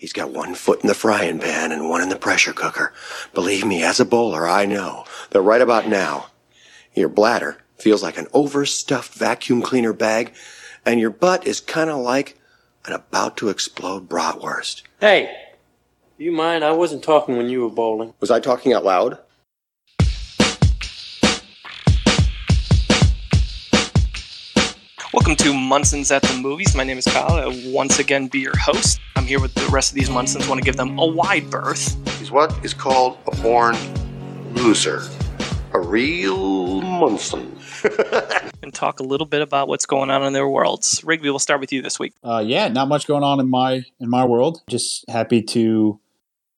He's got one foot in the frying pan and one in the pressure cooker. Believe me, as a bowler, I know that right about now, your bladder feels like an overstuffed vacuum cleaner bag, and your butt is kind of like an about-to-explode bratwurst. Hey, do you mind? I wasn't talking when you were bowling. Was I talking out loud? Welcome to Munson's at the Movies. My name is Kyle. I'll once again be your host. I'm here with the rest of these Munsons. Want to give them a wide berth. He's what is called a born loser. A real Munson. And talk a little bit about what's going on in their worlds. Rigby, we'll start with you this week. Yeah, not much going on in my world. Just happy to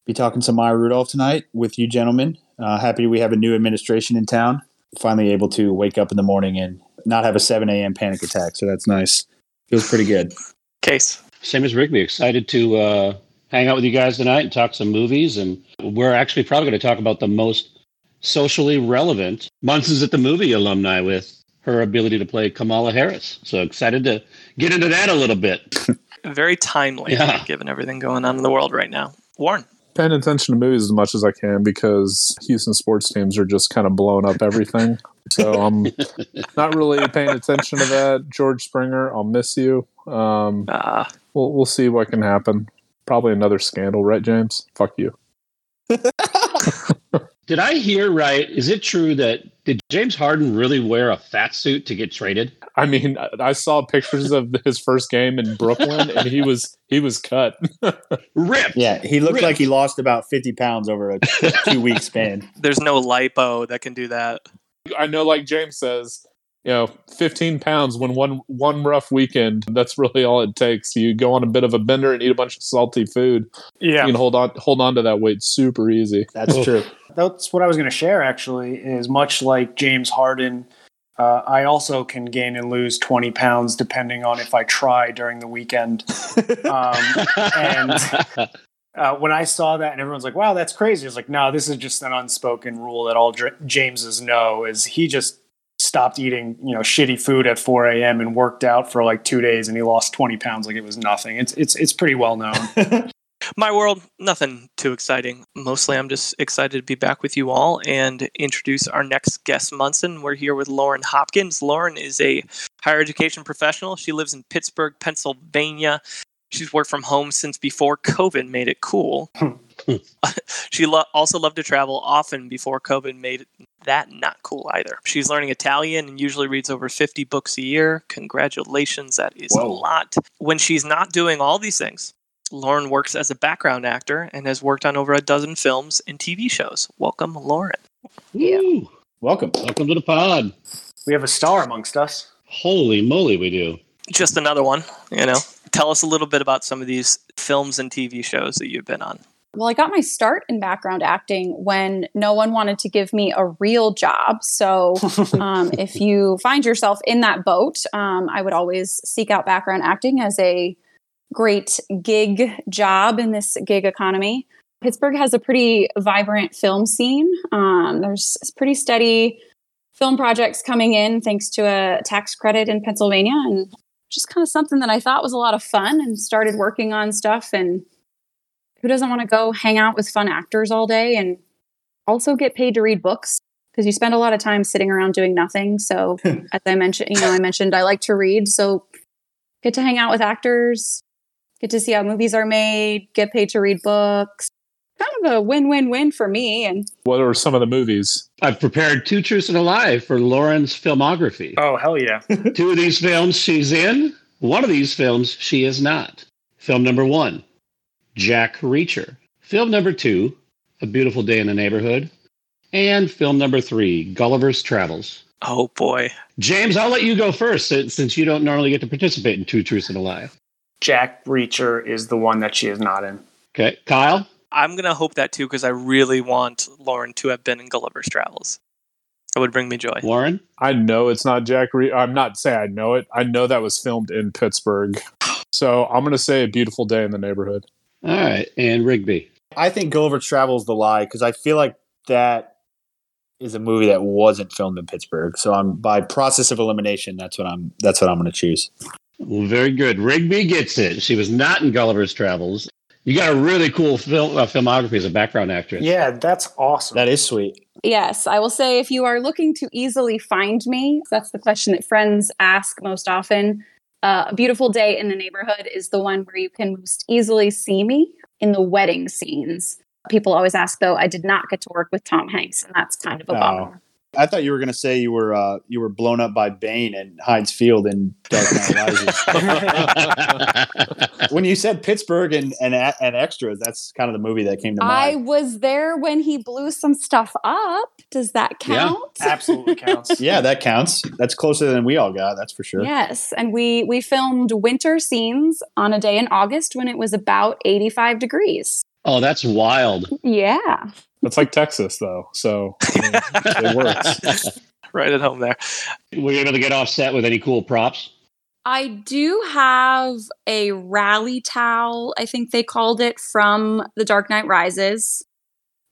be talking to Maya Rudolph tonight with you gentlemen. Happy we have a new administration in town. Finally able to wake up in the morning and not have a 7 a.m. panic attack, so that's nice. Feels pretty good. Case. Same as Rigby. Excited to hang out with you guys tonight and talk some movies. And we're actually probably going to talk about the most socially relevant Munson's at the Movie alumni with her ability to play Kamala Harris. So excited to get into that a little bit. Very timely, yeah, given everything going on in the world right now. Warren. Paying attention to movies as much as I can because Houston sports teams are just kind of blowing up everything. So I'm not really paying attention to that. George Springer, I'll miss you. We'll see what can happen. Probably another scandal, right, James? Fuck you. Did I hear right? Is it true that did James Harden really wear a fat suit to get traded? I mean, I saw pictures of his first game in Brooklyn, and he was cut. Ripped. Yeah, he looked like he lost about 50 pounds over a 2-week span. There's no lipo that can do that. I know, like James says, you know, 15 pounds when one rough weekend, that's really all it takes. You go on a bit of a bender and eat a bunch of salty food. Yeah. You can hold on to that weight super easy. That's true. That's what I was going to share, actually, is much like James Harden, I also can gain and lose 20 pounds depending on if I try during the weekend. When I saw that and everyone's like, wow, that's crazy. I was like, no, this is just an unspoken rule that all Jameses know is he just stopped eating, you know, shitty food at 4 a.m. and worked out for like 2 days and he lost 20 pounds like it was nothing. It's pretty well known. My world, nothing too exciting. Mostly I'm just excited to be back with you all and introduce our next guest, Munson. We're here with Lauren Hopkins. Lauren is a higher education professional. She lives in Pittsburgh, Pennsylvania. She's worked from home since before COVID made it cool. She also loved to travel often before COVID made that not cool either. She's learning Italian and usually reads over 50 books a year. Congratulations, that is a lot. When she's not doing all these things, Lauren works as a background actor and has worked on over a dozen films and TV shows. Welcome, Lauren. Yeah. Woo. Welcome. Welcome to the pod. We have a star amongst us. Holy moly, we do. Just another one, you know. Tell us a little bit about some of these films and TV shows that you've been on. Well, I got my start in background acting when no one wanted to give me a real job. So if you find yourself in that boat, I would always seek out background acting as a great gig job in this gig economy. Pittsburgh has a pretty vibrant film scene. There's pretty steady film projects coming in thanks to a tax credit in Pennsylvania, and just kind of something that I thought was a lot of fun and started working on stuff. And who doesn't want to go hang out with fun actors all day and also get paid to read books? Because you spend a lot of time sitting around doing nothing. So as I mentioned, I like to read. So get to hang out with actors, get to see how movies are made, get paid to read books. Kind of a win-win-win for me. And what are some of the movies? I've prepared two truths and a lie for Lauren's filmography. Oh, hell yeah. Two of these films she's in. One of these films she is not. Film number 1, Jack Reacher. Film number 2, A Beautiful Day in the Neighborhood. And film number 3, Gulliver's Travels. Oh, boy. James, I'll let you go first since you don't normally get to participate in two truths and a lie. Jack Reacher is the one that she is not in. Okay. Kyle? I'm going to hope that too, because I really want Lauren to have been in Gulliver's Travels. It would bring me joy. Lauren? I know it's not Jack Reacher. I'm not saying I know it. I know that was filmed in Pittsburgh. So I'm going to say A Beautiful Day in the Neighborhood. All right. And Rigby? I think Gulliver's Travels the lie, because I feel like that is a movie that wasn't filmed in Pittsburgh. So I'm by process of elimination, that's what I'm going to choose. Well, very good. Rigby gets it. She was not in Gulliver's Travels. You got a really cool filmography as a background actress. Yeah, that's awesome. That is sweet. Yes, I will say if you are looking to easily find me, that's the question that friends ask most often. A Beautiful Day in the Neighborhood is the one where you can most easily see me in the wedding scenes. People always ask, though, I did not get to work with Tom Hanks, and that's kind of a bummer. I thought you were going to say you were blown up by Bane and Hyde's Field in Dark Knight Rises. When you said Pittsburgh and extras, that's kind of the movie that came to mind. I was there when he blew some stuff up. Does that count? Yeah, absolutely counts. Yeah, that counts. That's closer than we all got. That's for sure. Yes, and we filmed winter scenes on a day in August when it was about 85 degrees. Oh, that's wild. Yeah. It's like Texas, though, so it works. Right at home there. Were you able to get off set with any cool props? I do have a rally towel, I think they called it, from The Dark Knight Rises.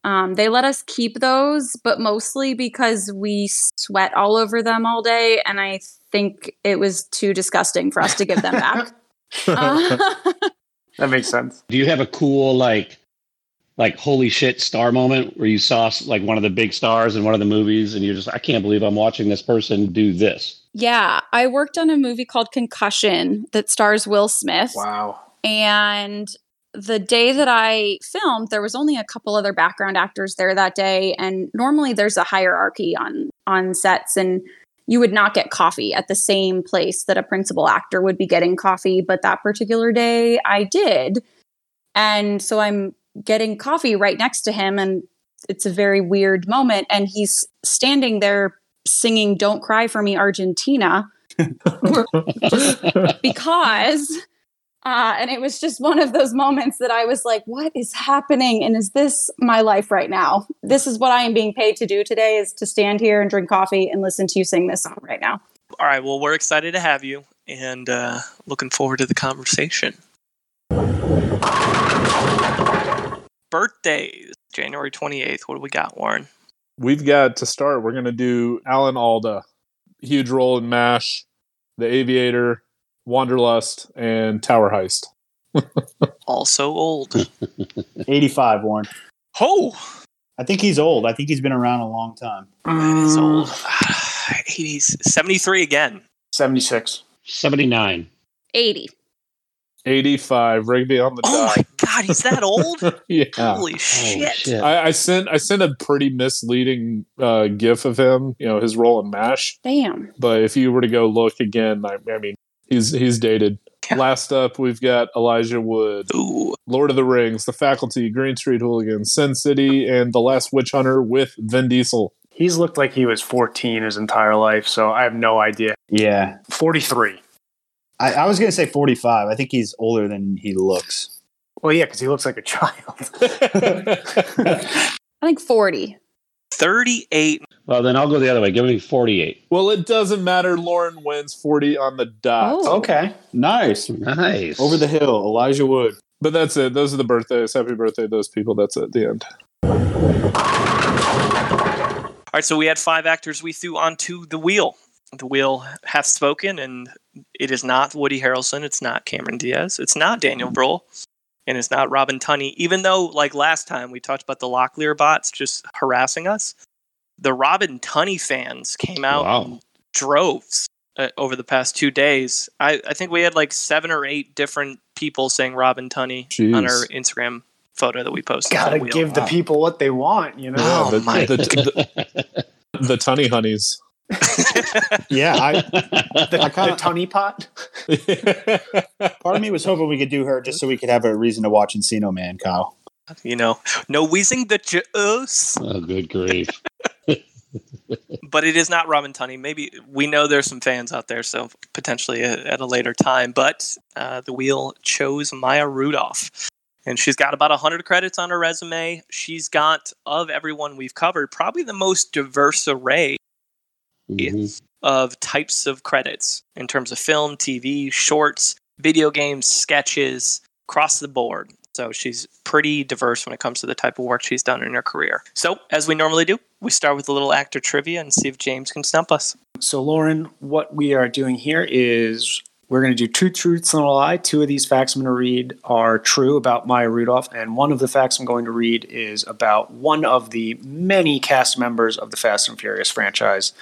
They let us keep those, but mostly because we sweat all over them all day, and I think it was too disgusting for us to give them back. That makes sense. Do you have a cool, like holy shit star moment where you saw like one of the big stars in one of the movies and you're just, I can't believe I'm watching this person do this? Yeah. I worked on a movie called Concussion that stars Will Smith. Wow. And the day that I filmed, there was only a couple other background actors there that day. And normally there's a hierarchy on sets, and you would not get coffee at the same place that a principal actor would be getting coffee. But that particular day I did. And so I'm getting coffee right next to him, and it's a very weird moment, and he's standing there singing Don't Cry for Me Argentina because and it was just one of those moments that I was like, what is happening, and is this my life right now? This is what I am being paid to do today, is to stand here and drink coffee and listen to you sing this song right now. All right, well, we're excited to have you, and looking forward to the conversation. Birthdays, January 28th. What do we got, Warren? We've got to start. We're going to do Alan Alda. Huge role in MASH, The Aviator, Wanderlust, and Tower Heist. Also old. 85, Warren. Oh! I think he's old. I think he's been around a long time. That is old. 80s. 73 again. 76. 79. 80. 85, right beyond the dot. Oh my god, he's that old? Yeah. Holy shit. I sent a pretty misleading gif of him, you know, his role in MASH. Damn. But if you were to go look again, I mean, he's dated. Yeah. Last up, we've got Elijah Wood. Ooh. Lord of the Rings, The Faculty, Green Street Hooligans, Sin City, and The Last Witch Hunter with Vin Diesel. He's looked like he was 14 his entire life, so I have no idea. Yeah. 43. I was going to say 45. I think he's older than he looks. Well, yeah, because he looks like a child. I think 40. 38. Well, then I'll go the other way. Give me 48. Well, it doesn't matter. Lauren wins 40 on the dot. Oh, okay. Nice. Nice. Over the hill, Elijah Wood. But that's it. Those are the birthdays. Happy birthday to those people. That's at the end. All right, so we had five actors we threw onto the wheel. The wheel hath spoken, and it is not Woody Harrelson. It's not Cameron Diaz. It's not Daniel Bruhl, and it's not Robin Tunney. Even though, like last time, we talked about the Locklear bots just harassing us, the Robin Tunney fans came out in droves over the past 2 days. I think we had like 7 or 8 different people saying Robin Tunney on our Instagram photo that we posted. Gotta give the people what they want, you know? Oh, the Tunney honeys. Yeah, the Tunney pot. Part of me was hoping we could do her just so we could have a reason to watch Encino Man, Kyle. You know, no wheezing the juice. Oh, good grief. But it is not Robin Tunney. Maybe we know there's some fans out there, so potentially at a later time. But the wheel chose Maya Rudolph. And she's got about 100 credits on her resume. She's got, of everyone we've covered, probably the most diverse array of types of credits in terms of film, TV, shorts, video games, sketches, across the board. So she's pretty diverse when it comes to the type of work she's done in her career. So, as we normally do, we start with a little actor trivia and see if James can stump us. So, Lauren, what we are doing here is We're going to do two truths and a lie. Two of these facts I'm going to read are true about Maya Rudolph, and one of the facts I'm going to read is about one of the many cast members of the Fast and Furious franchise.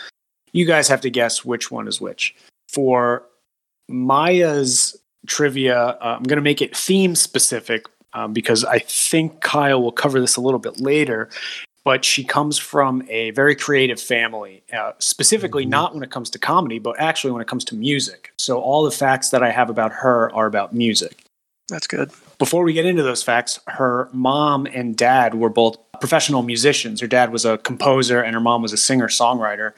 You guys have to guess which one is which. For Maya's trivia, I'm going to make it theme-specific because I think Kyle will cover this a little bit later, but she comes from a very creative family, specifically not when it comes to comedy, but actually when it comes to music. So all the facts that I have about her are about music. That's good. Before we get into those facts, her mom and dad were both professional musicians. Her dad was a composer and her mom was a singer-songwriter.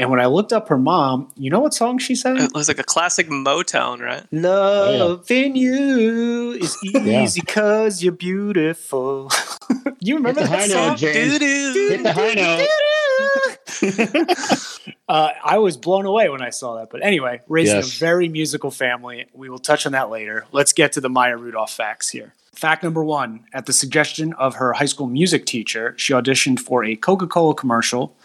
And when I looked up her mom, you know what song she sang? It was like a classic Motown, right? Loving you is easy because you're beautiful. You remember that song? Hit the high note. I was blown away when I saw that. But anyway, raised in a very musical family. We will touch on that later. Let's get to the Maya Rudolph facts here. Fact number one, at the suggestion of her high school music teacher, she auditioned for a Coca-Cola commercial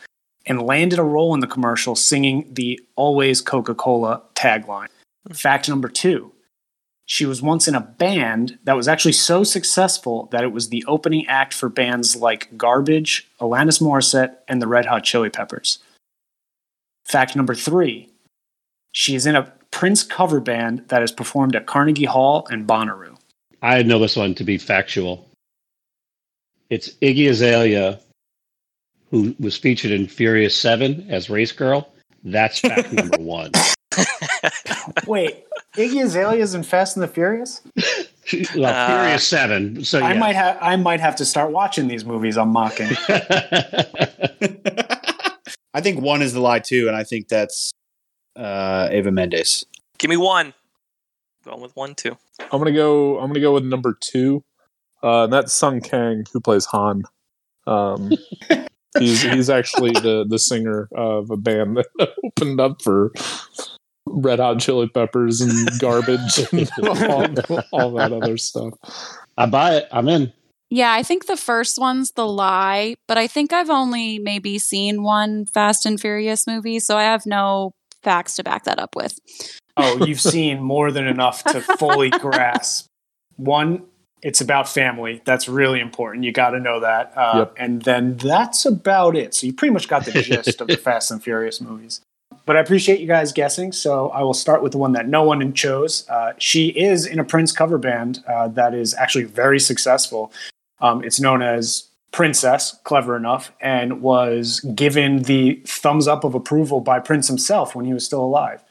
and landed a role in the commercial singing the Always Coca-Cola tagline. Fact number two, she was once in a band that was actually so successful that it was the opening act for bands like Garbage, Alanis Morissette, and the Red Hot Chili Peppers. Fact number three, she is in a Prince cover band that has performed at Carnegie Hall and Bonnaroo. I know this one to be factual. It's Iggy Azalea, who was featured in Furious 7 as Race Girl. That's fact number one. Wait, Iggy Azalea's in Fast and the Furious? Furious 7. So I might have to start watching these movies I'm mocking. I think one is the lie too, and I think that's Eva Mendes. Give me one. Going with 1 2. I'm gonna go with number two. That's Sung Kang, who plays Han. He's actually the singer of a band that opened up for Red Hot Chili Peppers and Garbage and all that other stuff. I buy it. I'm in. Yeah, I think the first one's the lie, but I think I've only maybe seen one Fast and Furious movie, so I have no facts to back that up with. Oh, you've seen more than enough to fully grasp. One, it's about family. That's really important. You got to know that. Yep. And then that's about it. So you pretty much got the gist of the Fast and Furious movies. But I appreciate you guys guessing. So I will start with the one that no one chose. She is in a Prince cover band that is actually very successful. It's known as Princess, clever enough, and was given the thumbs up of approval by Prince himself when he was still alive,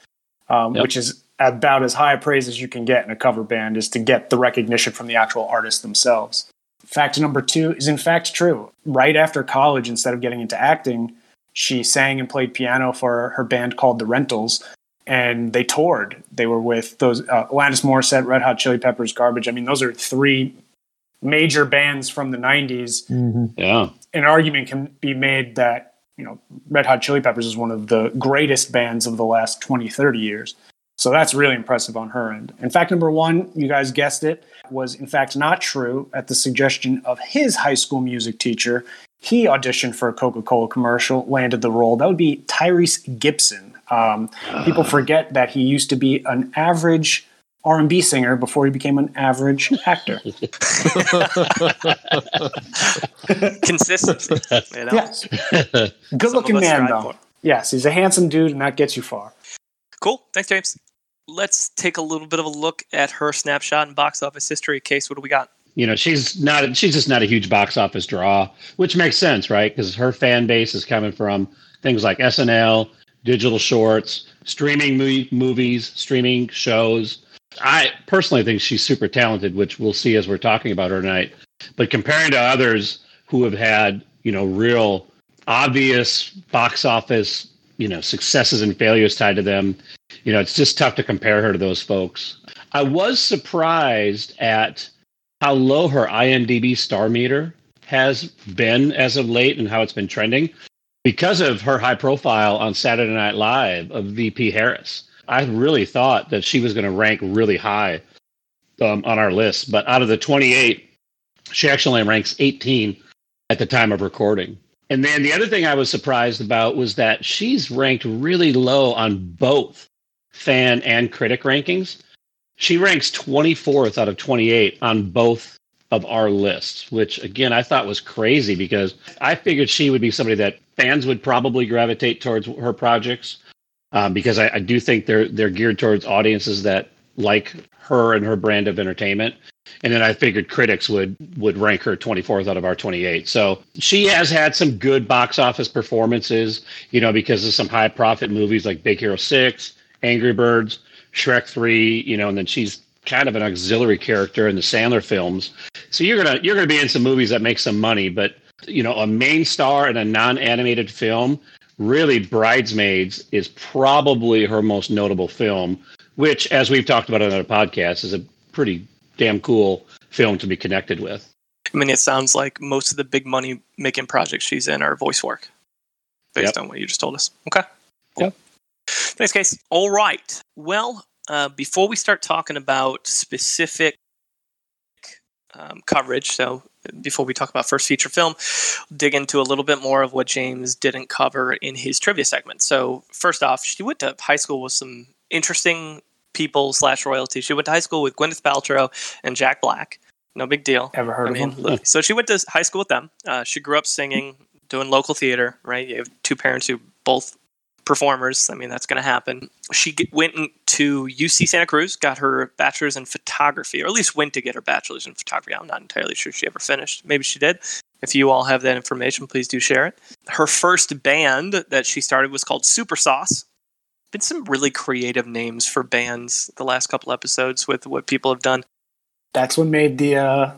which is about as high a praise as you can get in a cover band is to get the recognition from the actual artists themselves. Fact number two is in fact true. Right after college, instead of getting into acting, she sang and played piano for her band called The Rentals, and they toured. They were with those Alanis Morissette, Red Hot Chili Peppers, Garbage. I mean, those are three major bands from the 90s. Mm-hmm. Yeah. An argument can be made that, you know, Red Hot Chili Peppers is one of the greatest bands of the last 20, 30 years. So that's really impressive on her end. And fact number one, you guys guessed it, was in fact not true. At the suggestion of his high school music teacher, he auditioned for a Coca-Cola commercial, landed the role. That would be Tyrese Gibson. People forget that he used to be an average R&B singer before he became an average actor. Consistency. You know? Yes. Good-looking man, though. Yes, he's a handsome dude, and that gets you far. Cool. Thanks, James. Let's take a little bit of a look at her snapshot and box office history. Case, what do we got? You know, she's just not a huge box office draw, which makes sense, right? Because her fan base is coming from things like SNL, digital shorts, streaming movies, streaming shows. I personally think she's super talented, which we'll see as we're talking about her tonight. But comparing to others who have had, you know, real obvious box office, you know, successes and failures tied to them, you know, it's just tough to compare her to those folks. I was surprised at how low her IMDb star meter has been as of late and how it's been trending because of her high profile on Saturday Night Live of VP Harris. I really thought that she was going to rank really high on our list, but out of the 28, she actually ranks 18 at the time of recording. And then the other thing I was surprised about was that she's ranked really low on both fan and critic rankings. She ranks 24th out of 28 on both of our lists, which, again, I thought was crazy because I figured she would be somebody that fans would probably gravitate towards her projects because I do think they're geared towards audiences that like her and her brand of entertainment. And then I figured critics would rank her 24th out of our 28. So she has had some good box office performances, you know, because of some high profit movies like Big Hero 6, Angry Birds, Shrek 3, you know, and then she's kind of an auxiliary character in the Sandler films. So you're gonna be in some movies that make some money, but you know, a main star in a non-animated film, really Bridesmaids is probably her most notable film, which, as we've talked about on other podcasts, is a pretty damn cool film to be connected with. I mean, it sounds like most of the big money making projects she's in are voice work based on what you just told us. Okay. Cool. Yep. Thanks, Case. All right. Well, before we start talking about specific coverage, so before we talk about first feature film, dig into a little bit more of what James didn't cover in his trivia segment. So first off, she went to high school with some interesting people / royalty. She went to high school with Gwyneth Paltrow and Jack Black. No big deal. Ever heard of him? So she went to high school with them. She grew up singing, doing local theater, right? You have two parents who both performers. I mean, that's going to happen. She went to UC Santa Cruz, got her bachelor's in photography, or at least went to get her bachelor's in photography. I'm not entirely sure she ever finished. Maybe she did. If you all have that information, please do share it. Her first band that she started was called Super Sauce. Been some really creative names for bands the last couple episodes with what people have done. That's what made the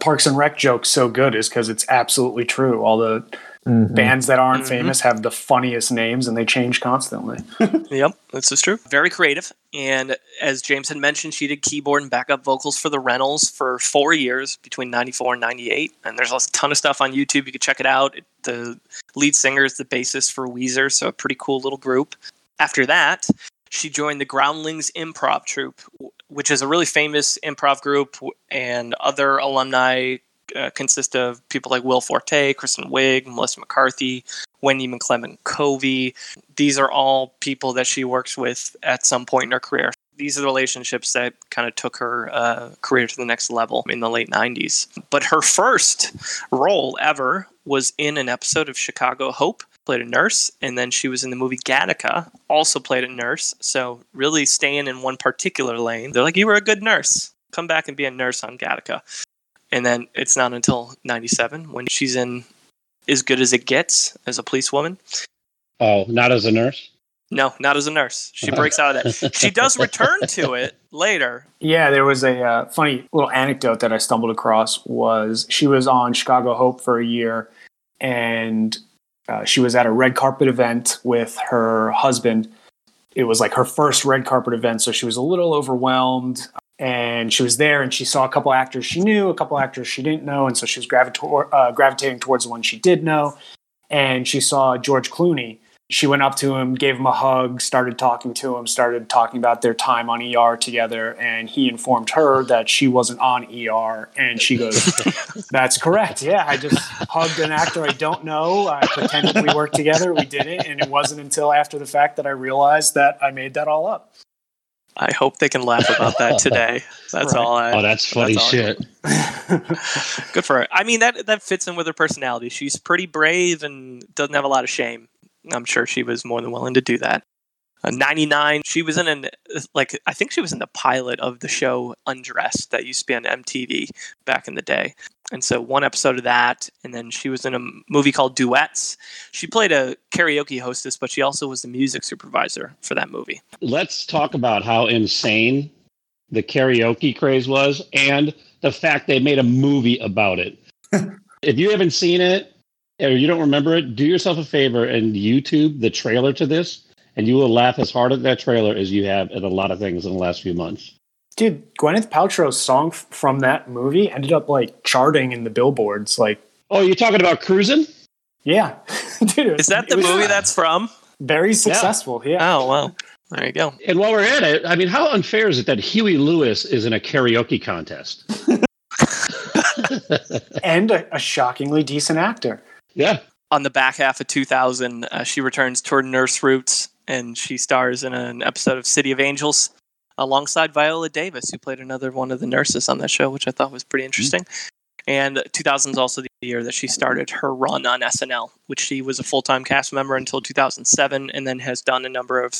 Parks and Rec joke so good, is because it's absolutely true. All the bands that aren't famous have the funniest names, and they change constantly. Yep, this is true. Very creative. And as James had mentioned, she did keyboard and backup vocals for The Rentals for 4 years between 94 and 98. And there's a ton of stuff on YouTube. You can check it out. The lead singer is the bassist for Weezer, so a pretty cool little group. After that, she joined the Groundlings Improv Troupe, which is a really famous improv group, and other alumni consist of people like Will Forte, Kristen Wiig, Melissa McCarthy, Wendy McClellan Covey. These are all people that she works with at some point in her career. These are the relationships that kind of took her career to the next level in the late 90s. But her first role ever was in an episode of Chicago Hope. Played a nurse, and then she was in the movie Gattaca, also played a nurse, so really staying in one particular lane. They're like, you were a good nurse. Come back and be a nurse on Gattaca. And then it's not until 97 when she's in As Good As It Gets as a policewoman. Oh, not as a nurse? No, not as a nurse. She breaks out of that. She does return to it later. Yeah, there was a funny little anecdote that I stumbled across was she was on Chicago Hope for a year, and she was at a red carpet event with her husband. It was like her first red carpet event, so she was a little overwhelmed. And she was there, and she saw a couple actors she knew, a couple actors she didn't know, and so she was gravitating towards the one she did know. And she saw George Clooney. She went up to him, gave him a hug, started talking about their time on ER together, and he informed her that she wasn't on ER, and she goes, that's correct, yeah, I just hugged an actor I don't know, I pretended we worked together, we didn't, and it wasn't until after the fact that I realized that I made that all up. I hope they can laugh about that today. That's right. Oh, that's funny shit. Good for her. I mean, that fits in with her personality. She's pretty brave and doesn't have a lot of shame. I'm sure she was more than willing to do that. 99, she was in I think she was in the pilot of the show Undressed that used to be on MTV back in the day. And so one episode of that, and then she was in a movie called Duets. She played a karaoke hostess, but she also was the music supervisor for that movie. Let's talk about how insane the karaoke craze was and the fact they made a movie about it. If you haven't seen it, or you don't remember it, do yourself a favor and YouTube the trailer to this, and you will laugh as hard at that trailer as you have at a lot of things in the last few months. Dude, Gwyneth Paltrow's song from that movie ended up like charting in the billboards. Like, oh, you're talking about Cruisin'? Yeah. Dude, is that the movie that's from? Very successful, yeah. Oh, wow. There you go. And while we're at it, I mean, how unfair is it that Huey Lewis is in a karaoke contest? And a shockingly decent actor. Yeah. On the back half of 2000, she returns to her nurse roots, and she stars in an episode of City of Angels alongside Viola Davis, who played another one of the nurses on that show, which I thought was pretty interesting. And 2000 is also the year that she started her run on SNL, which she was a full-time cast member until 2007, and then has done a number of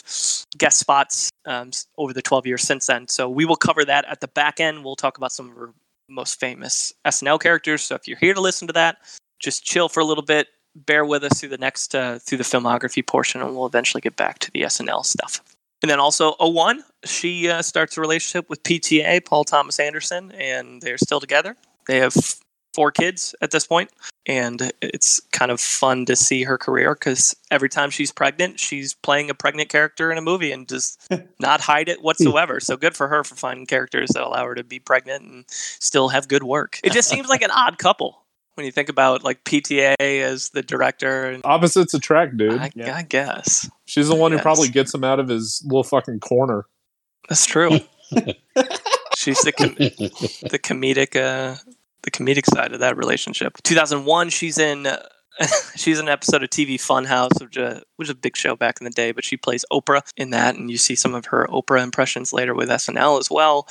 guest spots over the 12 years since then. So we will cover that at the back end. We'll talk about some of her most famous SNL characters. So if you're here to listen to that, just chill for a little bit. Bear with us through the next, through the filmography portion, and we'll eventually get back to the SNL stuff. And then also, 01, she starts a relationship with PTA, Paul Thomas Anderson, and they're still together. They have 4 kids at this point, and it's kind of fun to see her career because every time she's pregnant, she's playing a pregnant character in a movie and just not hide it whatsoever. So good for her for finding characters that allow her to be pregnant and still have good work. It just seems like an odd couple when you think about like PTA as the director. And opposites attract, dude. I guess. She's the one who probably gets him out of his little fucking corner. That's true. She's the comedic side of that relationship. 2001, she's in an episode of TV Funhouse, which was a big show back in the day, but she plays Oprah in that, and you see some of her Oprah impressions later with SNL as well.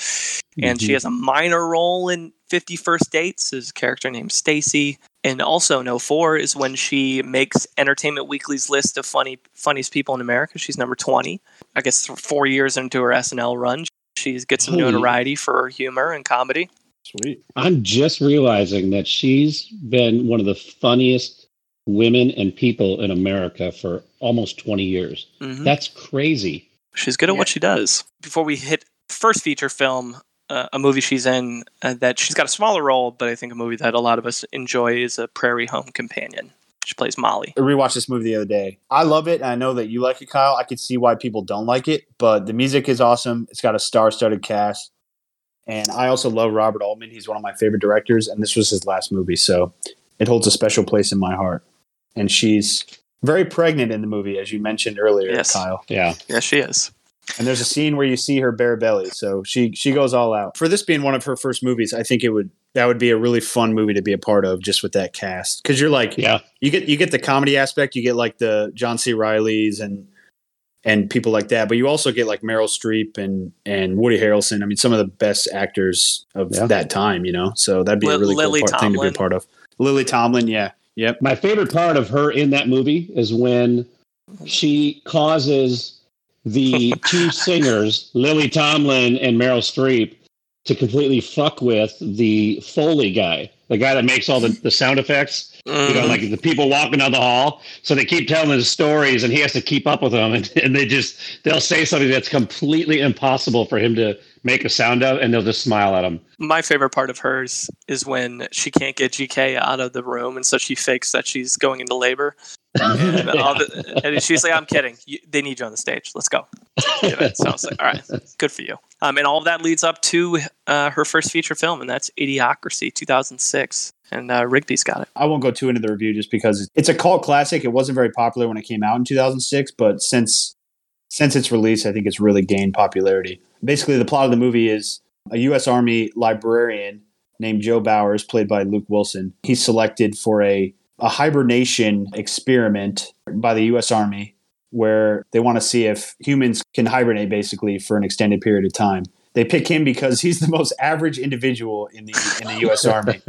And she has a minor role in 50 First Dates as a character named Stacy. And also in 04 is when she makes Entertainment Weekly's list of funniest people in America. She's number 20. I guess 4 years into her SNL run, she gets some notoriety for her humor and comedy. Sweet. I'm just realizing that she's been one of the funniest women and people in America for almost 20 years. Mm-hmm. That's crazy. She's good at what she does. Before we hit first feature film, a movie she's in that she's got a smaller role, but I think a movie that a lot of us enjoy is A Prairie Home Companion. She plays Molly. I rewatched this movie the other day. I love it. And I know that you like it, Kyle. I could see why people don't like it, but the music is awesome. It's got a star-studded cast. And I also love Robert Altman. He's one of my favorite directors, and this was his last movie, so it holds a special place in my heart. And she's very pregnant in the movie, as you mentioned earlier, Kyle. Yeah. Yeah, she is. And there's a scene where you see her bare belly, so she goes all out. For this being one of her first movies, I think that would be a really fun movie to be a part of, just with that cast. Because you're like, you get the comedy aspect, you get like the John C. Reillys and people like that, but you also get like Meryl Streep and Woody Harrelson. I mean, some of the best actors of that time, you know? So that'd be a really cool thing to be a part of. Lily Tomlin, Yep. My favorite part of her in that movie is when she causes the 2 singers, Lily Tomlin and Meryl Streep, to completely fuck with the Foley guy, the guy that makes all the sound effects, you know, like the people walking down the hall. So they keep telling his stories and he has to keep up with them. And they'll say something that's completely impossible for him to make a sound of, and they'll just smile at him. My favorite part of hers is when she can't get GK out of the room. And so she fakes that she's going into labor. And she's like, I'm kidding. They need you on the stage. Let's go. So I was like, all right, good for you. And all of that leads up to her first feature film, and that's Idiocracy, 2006. And Rigby's got it. I won't go too into the review just because it's a cult classic. It wasn't very popular when it came out in 2006, but since its release, I think it's really gained popularity. Basically, the plot of the movie is a U.S. Army librarian named Joe Bowers, played by Luke Wilson. He's selected for a hibernation experiment by the U.S. Army, where they want to see if humans can hibernate basically for an extended period of time. They pick him because he's the most average individual in the U.S. Army.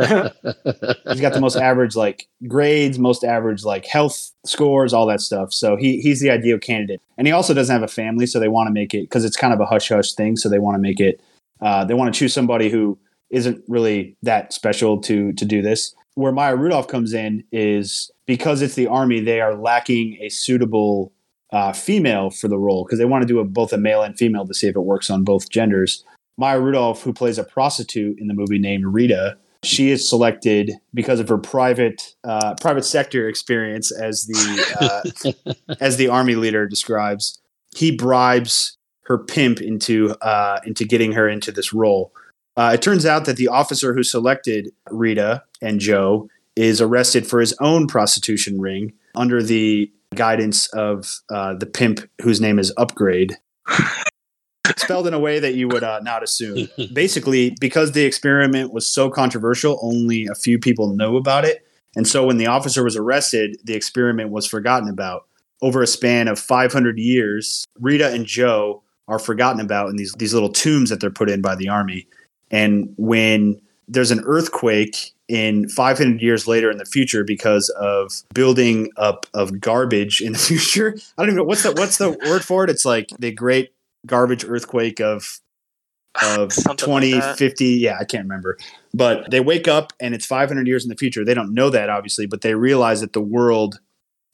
He's got the most average like grades, most average like health scores, all that stuff. So he's the ideal candidate, and he also doesn't have a family. So they want to make it, because it's kind of a hush-hush thing. So they want to make it. They want to choose somebody who isn't really that special to do this. Where Maya Rudolph comes in is because it's the Army, they are lacking a suitable female for the role, because they want to do both a male and female to see if it works on both genders. Maya Rudolph, who plays a prostitute in the movie named Rita, she is selected because of her private sector experience, as the as the Army leader describes. He bribes her pimp into getting her into this role. It turns out that the officer who selected Rita and Joe is arrested for his own prostitution ring under the guidance of the pimp whose name is Upgrade. Spelled in a way that you would not assume. Basically, because the experiment was so controversial, only a few people know about it. And so when the officer was arrested, the experiment was forgotten about. over a span of 500 years, Rita and Joe are forgotten about in these little tombs that they're put in by the army. And when there's an earthquake in 500 years later in the future because of building up of garbage in the future, I don't even know what's the word for it. It's like the great garbage earthquake of 2050. Like, yeah, I can't remember. But they wake up and it's 500 years in the future. They don't know that, obviously, but they realize that the world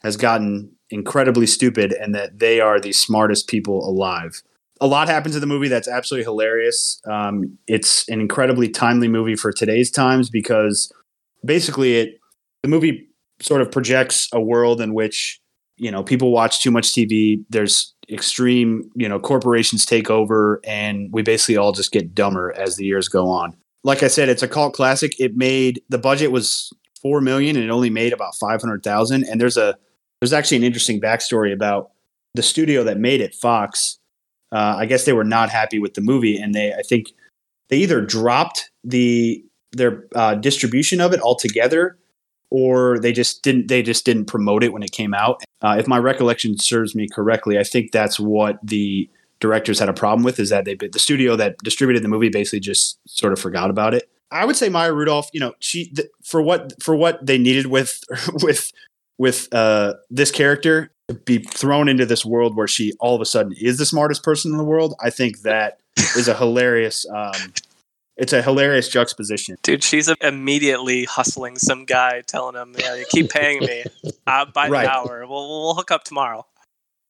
has gotten incredibly stupid and that they are the smartest people alive. A lot happens in the movie that's absolutely hilarious. It's an incredibly timely movie for today's times because basically the movie sort of projects a world in which, you know, people watch too much TV. There's extreme, you know, corporations take over and we basically all just get dumber as the years go on. Like I said, it's a cult classic. The budget was $4 million and it only made about $500,000. And there's actually an interesting backstory about the studio that made it, Fox. I guess they were not happy with the movie, and I think they either dropped their distribution of it altogether, or they just didn't promote it when it came out. If my recollection serves me correctly, I think that's what the directors had a problem with, is that the studio that distributed the movie basically just sort of forgot about it. I would say Maya Rudolph, you know, for what they needed with this character, to be thrown into this world where she all of a sudden is the smartest person in the world, I think that is a hilarious. It's a hilarious juxtaposition. Dude, she's immediately hustling some guy, telling him, "Yeah, you keep paying me by the hour. We'll hook up tomorrow."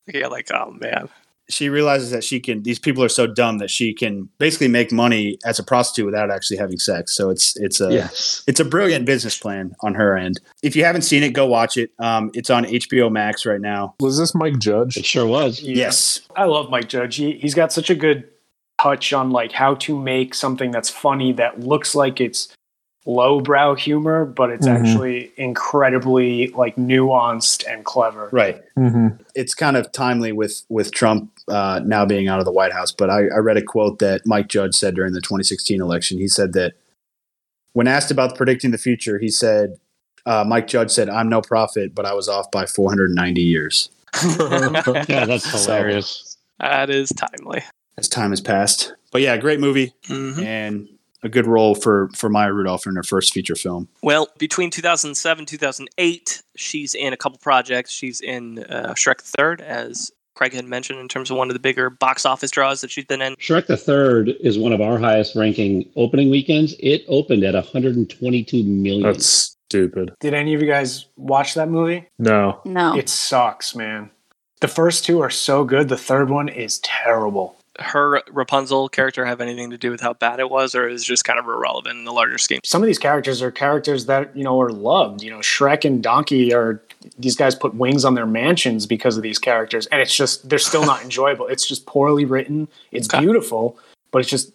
You're like, oh man. She realizes that she can. These people are so dumb that she can basically make money as a prostitute without actually having sex. So it's a brilliant business plan on her end. If you haven't seen it, go watch it. It's on HBO Max right now. Was this Mike Judge? It sure was. Yeah. Yes, I love Mike Judge. He's got such a good touch on like how to make something that's funny that looks like it's lowbrow humor, but it's actually incredibly like nuanced and clever. Right. Mm-hmm. It's kind of timely with Trump now being out of the White House. But I read a quote that Mike Judge said during the 2016 election. He said that when asked about predicting the future, he said, Mike Judge said, "I'm no prophet, but I was off by 490 years." Yeah, that's hilarious. So, that is timely. As time has passed. But yeah, great movie. Mm-hmm. And a good role for Maya Rudolph in her first feature film. Well, between 2007 and 2008, she's in a couple projects. She's in Shrek 3rd, as Craig had mentioned, in terms of one of the bigger box office draws that she's been in. Shrek 3rd is one of our highest ranking opening weekends. It opened at $122 million. That's stupid. Did any of you guys watch that movie? No. It sucks, man. The first two are so good. The third one is terrible. Her Rapunzel character have anything to do with how bad it was, or is just kind of irrelevant in the larger scheme? Some of these characters are characters that, you know, are loved. You know, Shrek and Donkey are, these guys put wings on their mansions because of these characters, and it's just, they're still not enjoyable. It's just poorly written. It's beautiful, but it's just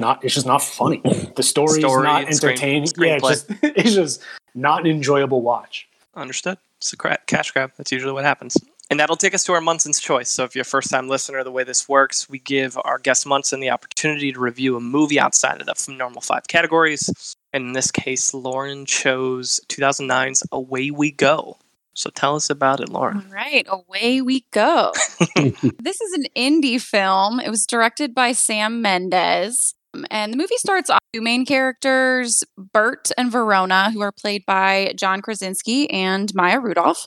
not funny. The story is not entertaining. It's just not an enjoyable watch. Understood. It's a cash grab. That's usually what happens. And that'll take us to our Munson's Choice. So if you're a first-time listener, the way this works, we give our guest Munson the opportunity to review a movie outside of the normal five categories. And in this case, Lauren chose 2009's Away We Go. So tell us about it, Lauren. All right, Away We Go. This is an indie film. It was directed by Sam Mendes. And the movie starts off with two main characters, Bert and Verona, who are played by John Krasinski and Maya Rudolph.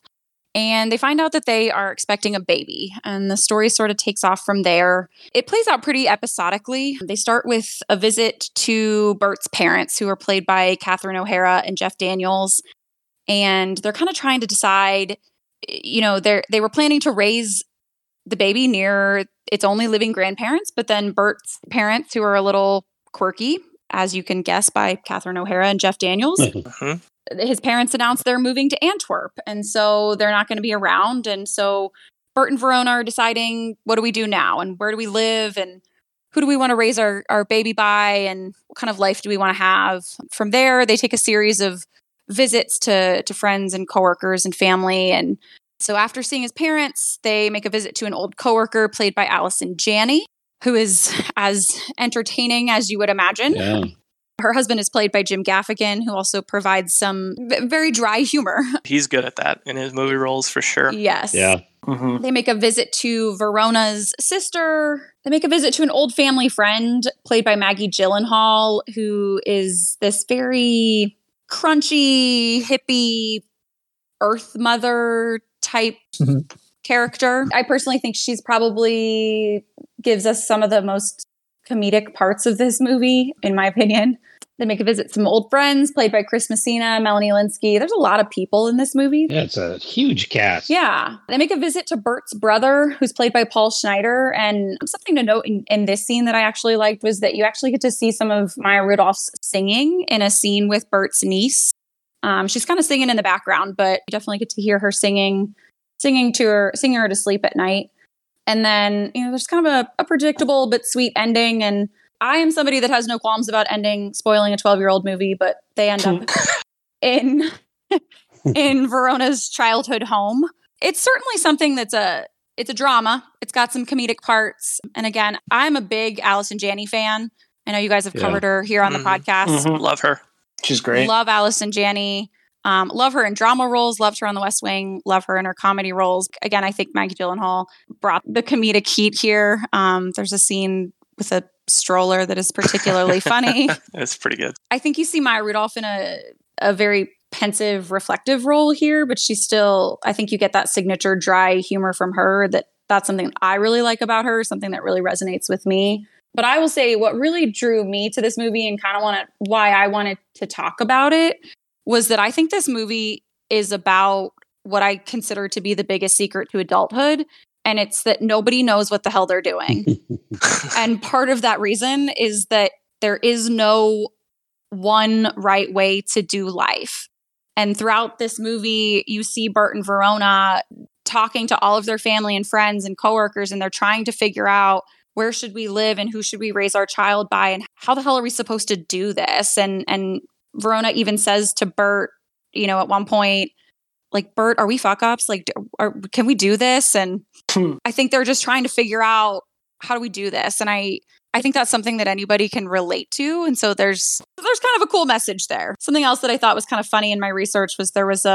And they find out that they are expecting a baby. And the story sort of takes off from there. It plays out pretty episodically. They start with a visit to Bert's parents, who are played by Catherine O'Hara and Jeff Daniels. And they're kind of trying to decide, you know, they were planning to raise the baby near its only living grandparents. But then Bert's parents, who are a little quirky, as you can guess by Catherine O'Hara and Jeff Daniels, his parents announced they're moving to Antwerp, and so they're not going to be around. And so Bert and Verona are deciding, what do we do now? And where do we live? And who do we want to raise our baby by? And what kind of life do we want to have? From there, they take a series of visits to friends and coworkers and family. And so after seeing his parents, they make a visit to an old coworker played by Allison Janney, who is as entertaining as you would imagine. Yeah. Her husband is played by Jim Gaffigan, who also provides some very dry humor. He's good at that in his movie roles for sure. Yes. Yeah. Mm-hmm. They make a visit to Verona's sister. They make a visit to an old family friend played by Maggie Gyllenhaal, who is this very crunchy, hippie, earth mother type character. I personally think she's probably gives us some of the most comedic parts of this movie, in my opinion. They make a visit to some old friends, played by Chris Messina, Melanie Lynskey. There's a lot of people in this movie. Yeah, it's a huge cast. Yeah. They make a visit to Bert's brother, who's played by Paul Schneider. And something to note in this scene that I actually liked was that you actually get to see some of Maya Rudolph's singing in a scene with Bert's niece. She's kind of singing in the background, but you definitely get to hear her singing her to sleep at night. And then, you know, there's kind of a predictable but sweet ending. And I am somebody that has no qualms about spoiling a 12-year-old movie, but they end up in Verona's childhood home. It's certainly something that's it's a drama. It's got some comedic parts. And again, I'm a big Allison Janney fan. I know you guys have covered her here on the podcast. Mm-hmm. Love her. She's great. Love Allison Janney. Love her in drama roles, loved her on The West Wing, love her in her comedy roles. Again, I think Maggie Gyllenhaal brought the comedic heat here. There's a scene with a stroller that is particularly funny. It's pretty good. I think you see Maya Rudolph in a very pensive, reflective role here, but she's still, I think you get that signature dry humor from her. That's something I really like about her, something that really resonates with me. But I will say what really drew me to this movie and kind of why I wanted to talk about it was that I think this movie is about what I consider to be the biggest secret to adulthood, and it's that nobody knows what the hell they're doing. And part of that reason is that there is no one right way to do life. And throughout this movie, you see Bert and Verona talking to all of their family and friends and coworkers, and they're trying to figure out, where should we live and who should we raise our child by and how the hell are we supposed to do this? And Verona even says to Bert, you know, at one point, like, Bert, are we fuck ups? Like, can we do this? And I think they're just trying to figure out, how do we do this? And I think that's something that anybody can relate to. And so there's kind of a cool message there. Something else that I thought was kind of funny in my research was there was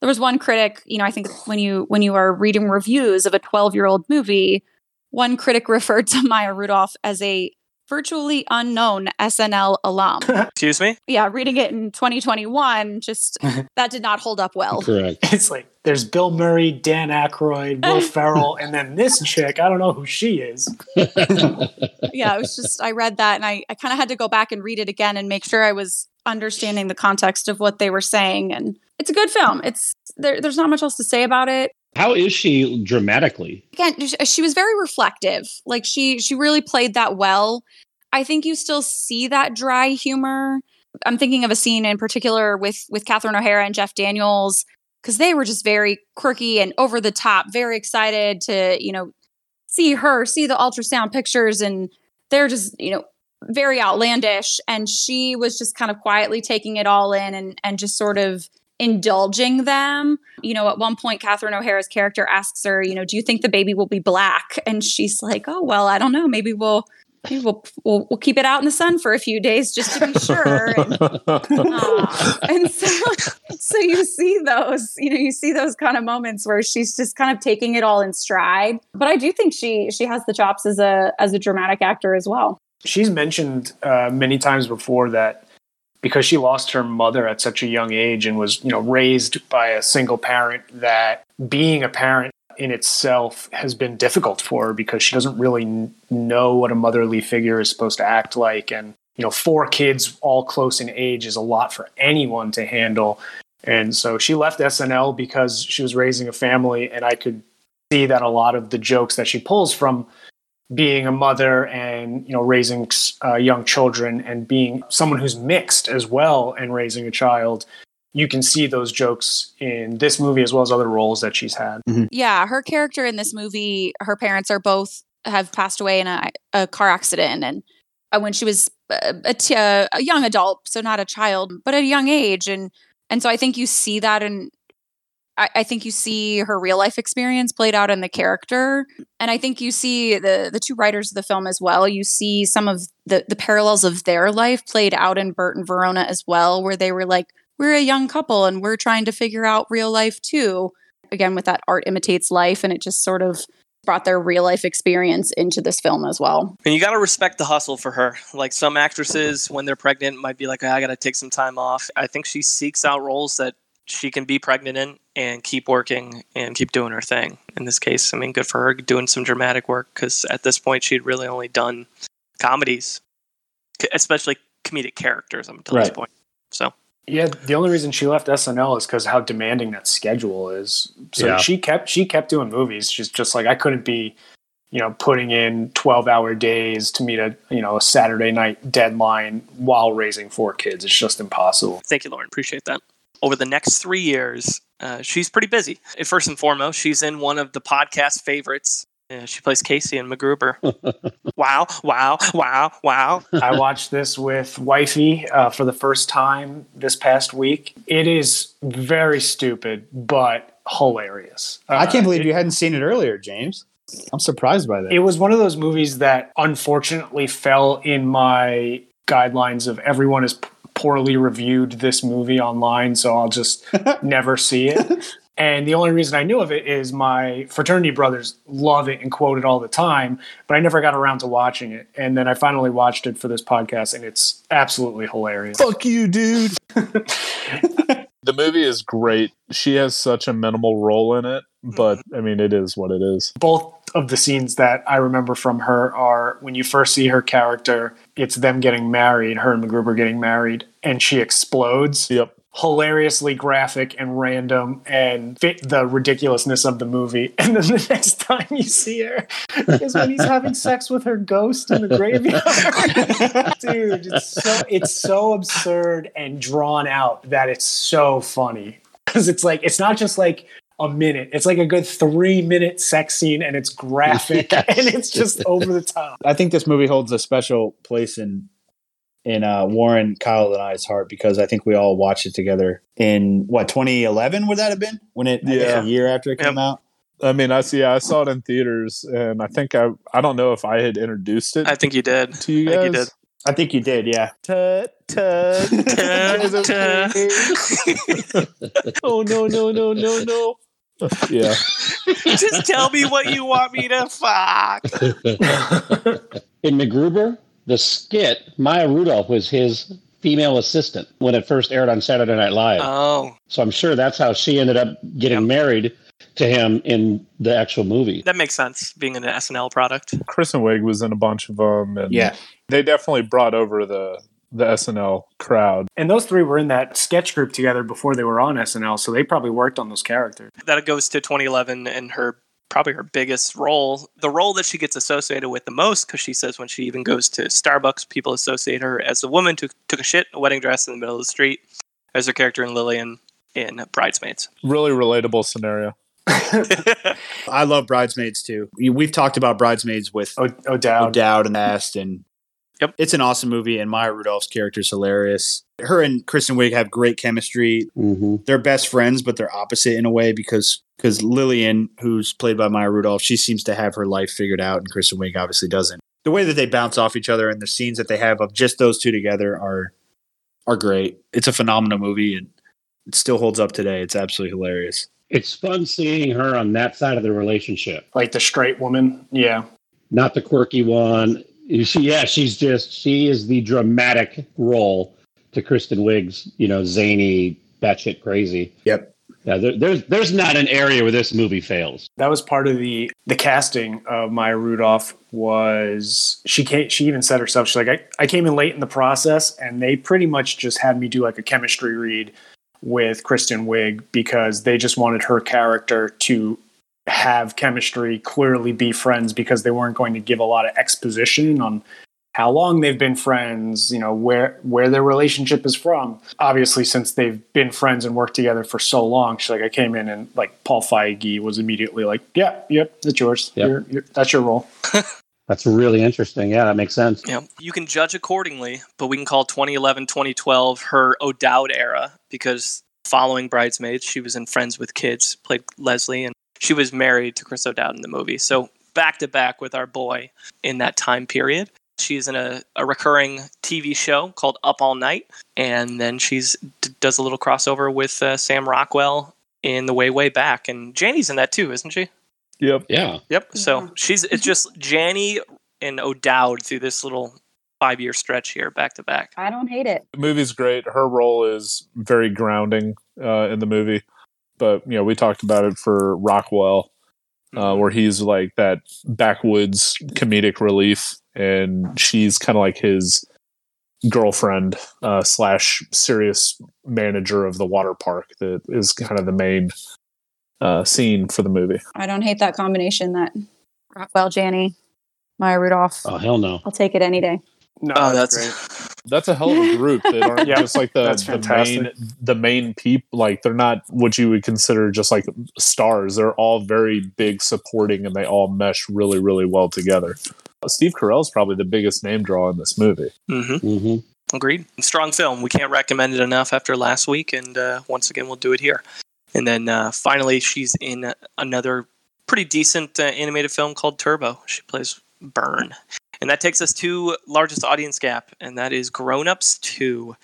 one critic, you know, I think when you are reading reviews of a 12-year-old movie, one critic referred to Maya Rudolph as a virtually unknown SNL alum. Excuse me? Yeah, reading it in 2021, just that did not hold up well. Correct. It's like there's Bill Murray, Dan Aykroyd, Will Ferrell, and then this chick, I don't know who she is. Yeah, it was just, I read that and I kind of had to go back and read it again and make sure I was understanding the context of what they were saying. And it's a good film. It's there's not much else to say about it. How is she dramatically? Again, she was very reflective. Like she really played that well. I think you still see that dry humor. I'm thinking of a scene in particular with Catherine O'Hara and Jeff Daniels, because they were just very quirky and over the top, very excited to, you know, see the ultrasound pictures, and they're just, you know, very outlandish. And she was just kind of quietly taking it all in and just sort of indulging them. You know, at one point, Catherine O'Hara's character asks her, you know, do you think the baby will be black? And she's like, oh, well, I don't know. Maybe we'll keep it out in the sun for a few days just to be sure. And so you see those kind of moments where she's just kind of taking it all in stride. But I do think she has the chops as a dramatic actor as well. She's mentioned many times before that because she lost her mother at such a young age and was, you know, raised by a single parent, that being a parent in itself has been difficult for her because she doesn't really know what a motherly figure is supposed to act like. And, you know, 4 kids all close in age is a lot for anyone to handle. And so she left SNL because she was raising a family, and I could see that a lot of the jokes that she pulls from being a mother and, you know, raising young children and being someone who's mixed as well and raising a child, you can see those jokes in this movie as well as other roles that she's had. Mm-hmm. Yeah, her character in this movie, her parents have passed away in a car accident, and when she was a young adult, so not a child, but at a young age, and so I think you see that in I think you see her real life experience played out in the character. And I think you see the two writers of the film as well. You see some of the parallels of their life played out in Bert and Verona as well, where they were like, we're a young couple and we're trying to figure out real life too. Again, with that art imitates life, and it just sort of brought their real life experience into this film as well. And you got to respect the hustle for her. Like some actresses, when they're pregnant, might be like, I got to take some time off. I think she seeks out roles that she can be pregnant in and keep working and keep doing her thing. In this case, I mean, good for her doing some dramatic work, because at this point she'd really only done comedies, especially comedic characters up until this point. So. Yeah, the only reason she left SNL is because how demanding that schedule is. So she kept doing movies. She's just like, I couldn't be, putting in 12-hour days to meet a Saturday night deadline while raising 4 kids. It's just impossible. Thank you, Lauren. Appreciate that. Over the next 3 years, she's pretty busy. First and foremost, she's in one of the podcast favorites. She plays Casey in MacGruber. Wow, wow, wow, wow. I watched this with Wifey for the first time this past week. It is very stupid, but hilarious. I can't believe you hadn't seen it earlier, James. I'm surprised by that. It was one of those movies that unfortunately fell in my guidelines of everyone has poorly reviewed this movie online, so I'll just never see it. And the only reason I knew of it is my fraternity brothers love it and quote it all the time, but I never got around to watching it. And then I finally watched it for this podcast, and it's absolutely hilarious. Fuck you, dude. The movie is great. She has such a minimal role in it, but I mean, it is what it is. Both of the scenes that I remember from her are when you first see her character, it's them getting married, her and MacGruber getting married, and she explodes. Yep. Hilariously graphic and random and fit the ridiculousness of the movie. And then the next time you see her is when he's having sex with her ghost in the graveyard. Dude, it's so absurd and drawn out that it's so funny. Because it's like, it's not just like a minute. It's like a good 3-minute sex scene, and it's graphic and it's just over the top. I think this movie holds a special place in Warren, Kyle, and I's heart, because I think we all watched it together in, 2011 would that have been? When it a year after it came out? I mean, I saw it in theaters, and I think I don't know if I had introduced it. I think you did. To you guys. I think you did. I think you did, yeah. Oh, no. Yeah. Just tell me what you want me to fuck. In MacGruber? The skit, Maya Rudolph was his female assistant when it first aired on Saturday Night Live. Oh. So I'm sure that's how she ended up getting married to him in the actual movie. That makes sense, being an SNL product. Kristen Wiig was in a bunch of them. And they definitely brought over the SNL crowd. And those three were in that sketch group together before they were on SNL, so they probably worked on those characters. That goes to 2011 and her biggest role, the role that she gets associated with the most, because she says when she even goes to Starbucks, people associate her as a woman who took a shit in a wedding dress in the middle of the street, as her character in Lillian in Bridesmaids. Really relatable scenario. I love Bridesmaids too. We've talked about Bridesmaids with O'Dowd and Aston. Yep. It's an awesome movie, and Maya Rudolph's character is hilarious. Her and Kristen Wiig have great chemistry. Mm-hmm. They're best friends, but they're opposite in a way because Lillian, who's played by Maya Rudolph, she seems to have her life figured out, and Kristen Wiig obviously doesn't. The way that they bounce off each other and the scenes that they have of just those two together are great. It's a phenomenal movie, and it still holds up today. It's absolutely hilarious. It's fun seeing her on that side of the relationship. Like the straight woman? Yeah. Not the quirky one. She is the dramatic role to Kristen Wiig's, zany, batshit crazy. Yep. Yeah, there's not an area where this movie fails. That was part of the casting of Maya Rudolph was she even said herself, she's like, I came in late in the process, and they pretty much just had me do like a chemistry read with Kristen Wiig because they just wanted her character to have chemistry, clearly be friends, because they weren't going to give a lot of exposition on how long they've been friends, where their relationship is from. Obviously, since they've been friends and worked together for so long, she's like, I came in and like Paul Feige was immediately like, yep, that's yours. Yep. That's your role. That's really interesting. Yeah, that makes sense. Yeah. You can judge accordingly, but we can call 2011, 2012 her O'Dowd era because Following Bridesmaids, she was in Friends with Kids, played Leslie, and she was married to Chris O'Dowd in the movie. So back to back with our boy in that time period. She's in a recurring TV show called Up All Night, and then she's does a little crossover with Sam Rockwell in The Way, Way Back. And Janney's in that too, isn't she? Yep. Yeah. Yep. So it's just Janney and O'Dowd through this little 5-year stretch here, back to back. I don't hate it. The movie's great. Her role is very grounding in the movie. But, you know, we talked about it for Rockwell, where he's like that backwoods comedic relief, and she's kind of like his girlfriend slash serious manager of the water park that is kind of the main scene for the movie. I don't hate that combination, that Rockwell, Janney, Maya Rudolph. Oh, hell no. I'll take it any day. No, oh, that's great. That's a hell of a group that aren't just like the main people. Like, they're not what you would consider just like stars. They're all very big supporting, and they all mesh really, really well together. Steve Carell's probably the biggest name draw in this movie. Mm-hmm. Mm-hmm. Agreed. Strong film. We can't recommend it enough after last week, and once again, we'll do it here. And then finally, she's in another pretty decent animated film called Turbo. She plays Burn. And that takes us to largest audience gap, and that is Grown Ups 2.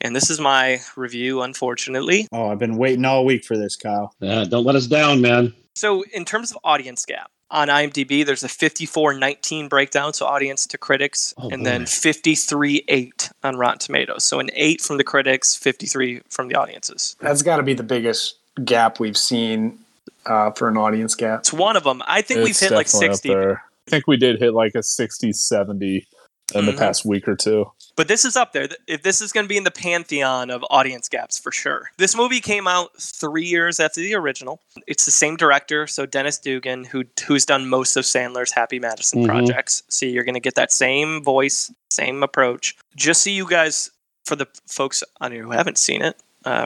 And this is my review, unfortunately. Oh, I've been waiting all week for this, Kyle. Don't let us down, man. So in terms of audience gap, on IMDb, there's a 54-19 breakdown, so audience to critics, then 53-8 on Rotten Tomatoes. So an 8 from the critics, 53 from the audiences. That's got to be the biggest gap we've seen for an audience gap. It's one of them. I think it's we've hit like 60. I think we did hit like a 60-70 in the past week or two. But this is up there. This is going to be in the pantheon of audience gaps for sure. This movie came out 3 years after the original. It's the same director, so Dennis Dugan, who's done most of Sandler's Happy Madison projects. So you're going to get that same voice, same approach. Just so you guys, for the folks on here who haven't seen it,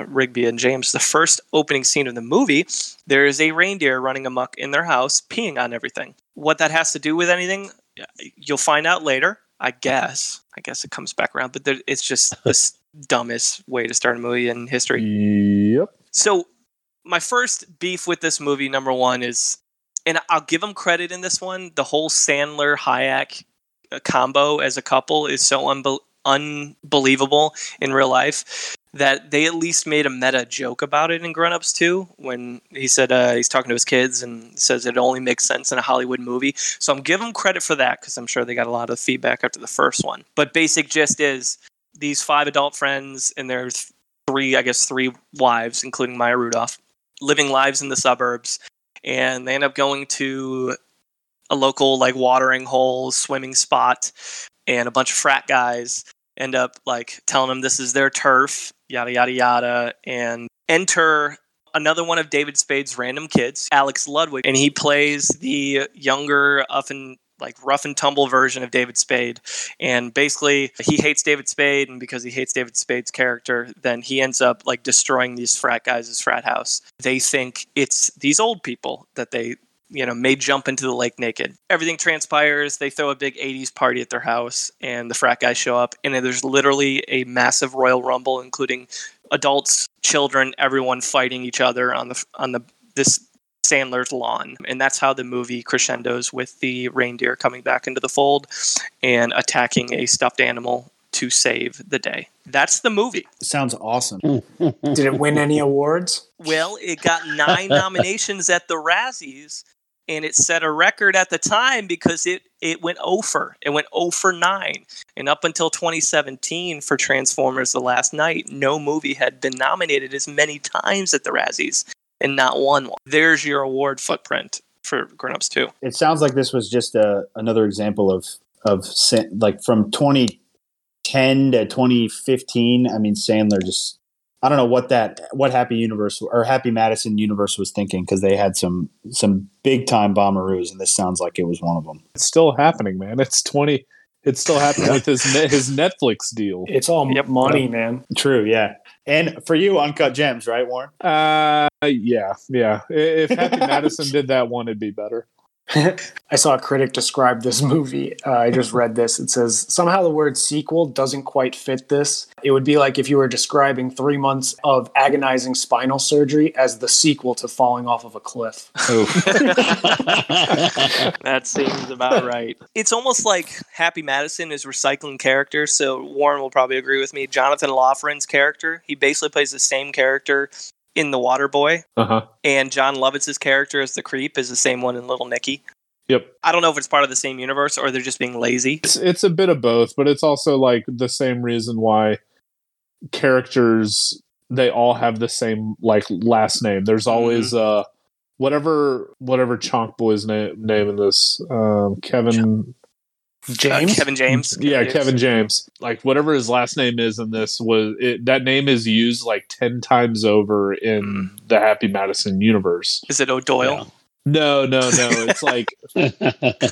Rigby and James, the first opening scene of the movie, there is a reindeer running amok in their house, peeing on everything. What that has to do with anything, you'll find out later, I guess. I guess it comes back around, but it's just the dumbest way to start a movie in history. Yep. So my first beef with this movie, number one, is, and I'll give them credit in this one, the whole Sandler-Hayek combo as a couple is so unbelievable in real life that they at least made a meta joke about it in Grown Ups 2 when he said he's talking to his kids and says it only makes sense in a Hollywood movie. So I'm giving them credit for that because I'm sure they got a lot of feedback after the first one. But basic gist is these 5 adult friends and their three wives, including Maya Rudolph, living lives in the suburbs. And they end up going to a local like watering hole, swimming spot, and a bunch of frat guys end up like telling them this is their turf, yada, yada, yada, and enter another one of David Spade's random kids, Alex Ludwig, and he plays the younger, rough and tumble version of David Spade. And basically, he hates David Spade, and because he hates David Spade's character, then he ends up like destroying these frat guys' frat house. They think it's these old people that they may jump into the lake naked. Everything transpires. They throw a big 80s party at their house, and the frat guys show up, and there's literally a massive Royal Rumble, including adults, children, everyone fighting each other on this Sandler's lawn. And that's how the movie crescendos with the reindeer coming back into the fold and attacking a stuffed animal to save the day. That's the movie. Sounds awesome. Did it win any awards? Well, it got 9 nominations at the Razzies. And it set a record at the time because it went 0 for 9. And up until 2017 for Transformers The Last Night, no movie had been nominated as many times at the Razzies and not won one. There's your award footprint for Grown Ups 2. It sounds like this was just another example of like from 2010 to 2015. I mean, Sandler just... I don't know what Happy Universe or Happy Madison Universe was thinking, because they had some big time bombaroos, and this sounds like it was one of them. It's still happening, man. It's still happening with his Netflix deal. It's all money, man. True, yeah. And for you, Uncut Gems, right, Warren? Yeah. If Happy Madison did that one, it'd be better. I saw a critic describe this movie. I just read this. It says, somehow the word sequel doesn't quite fit this. It would be like if you were describing 3 months of agonizing spinal surgery as the sequel to falling off of a cliff. That seems about right. It's almost like Happy Madison is recycling characters. So Warren will probably agree with me. Jonathan Loughran's character, he basically plays the same character in The Waterboy, and John Lovitz's character as the creep is the same one in Little Nicky. Yep. I don't know if it's part of the same universe or they're just being lazy. It's a bit of both, but it's also like the same reason why characters, they all have the same like last name. There's always whatever Chonk Boy's name in this, Kevin James. Like whatever his last name is in this that name is used like 10 times over in the Happy Madison universe. Is it O'Doyle? No. It's like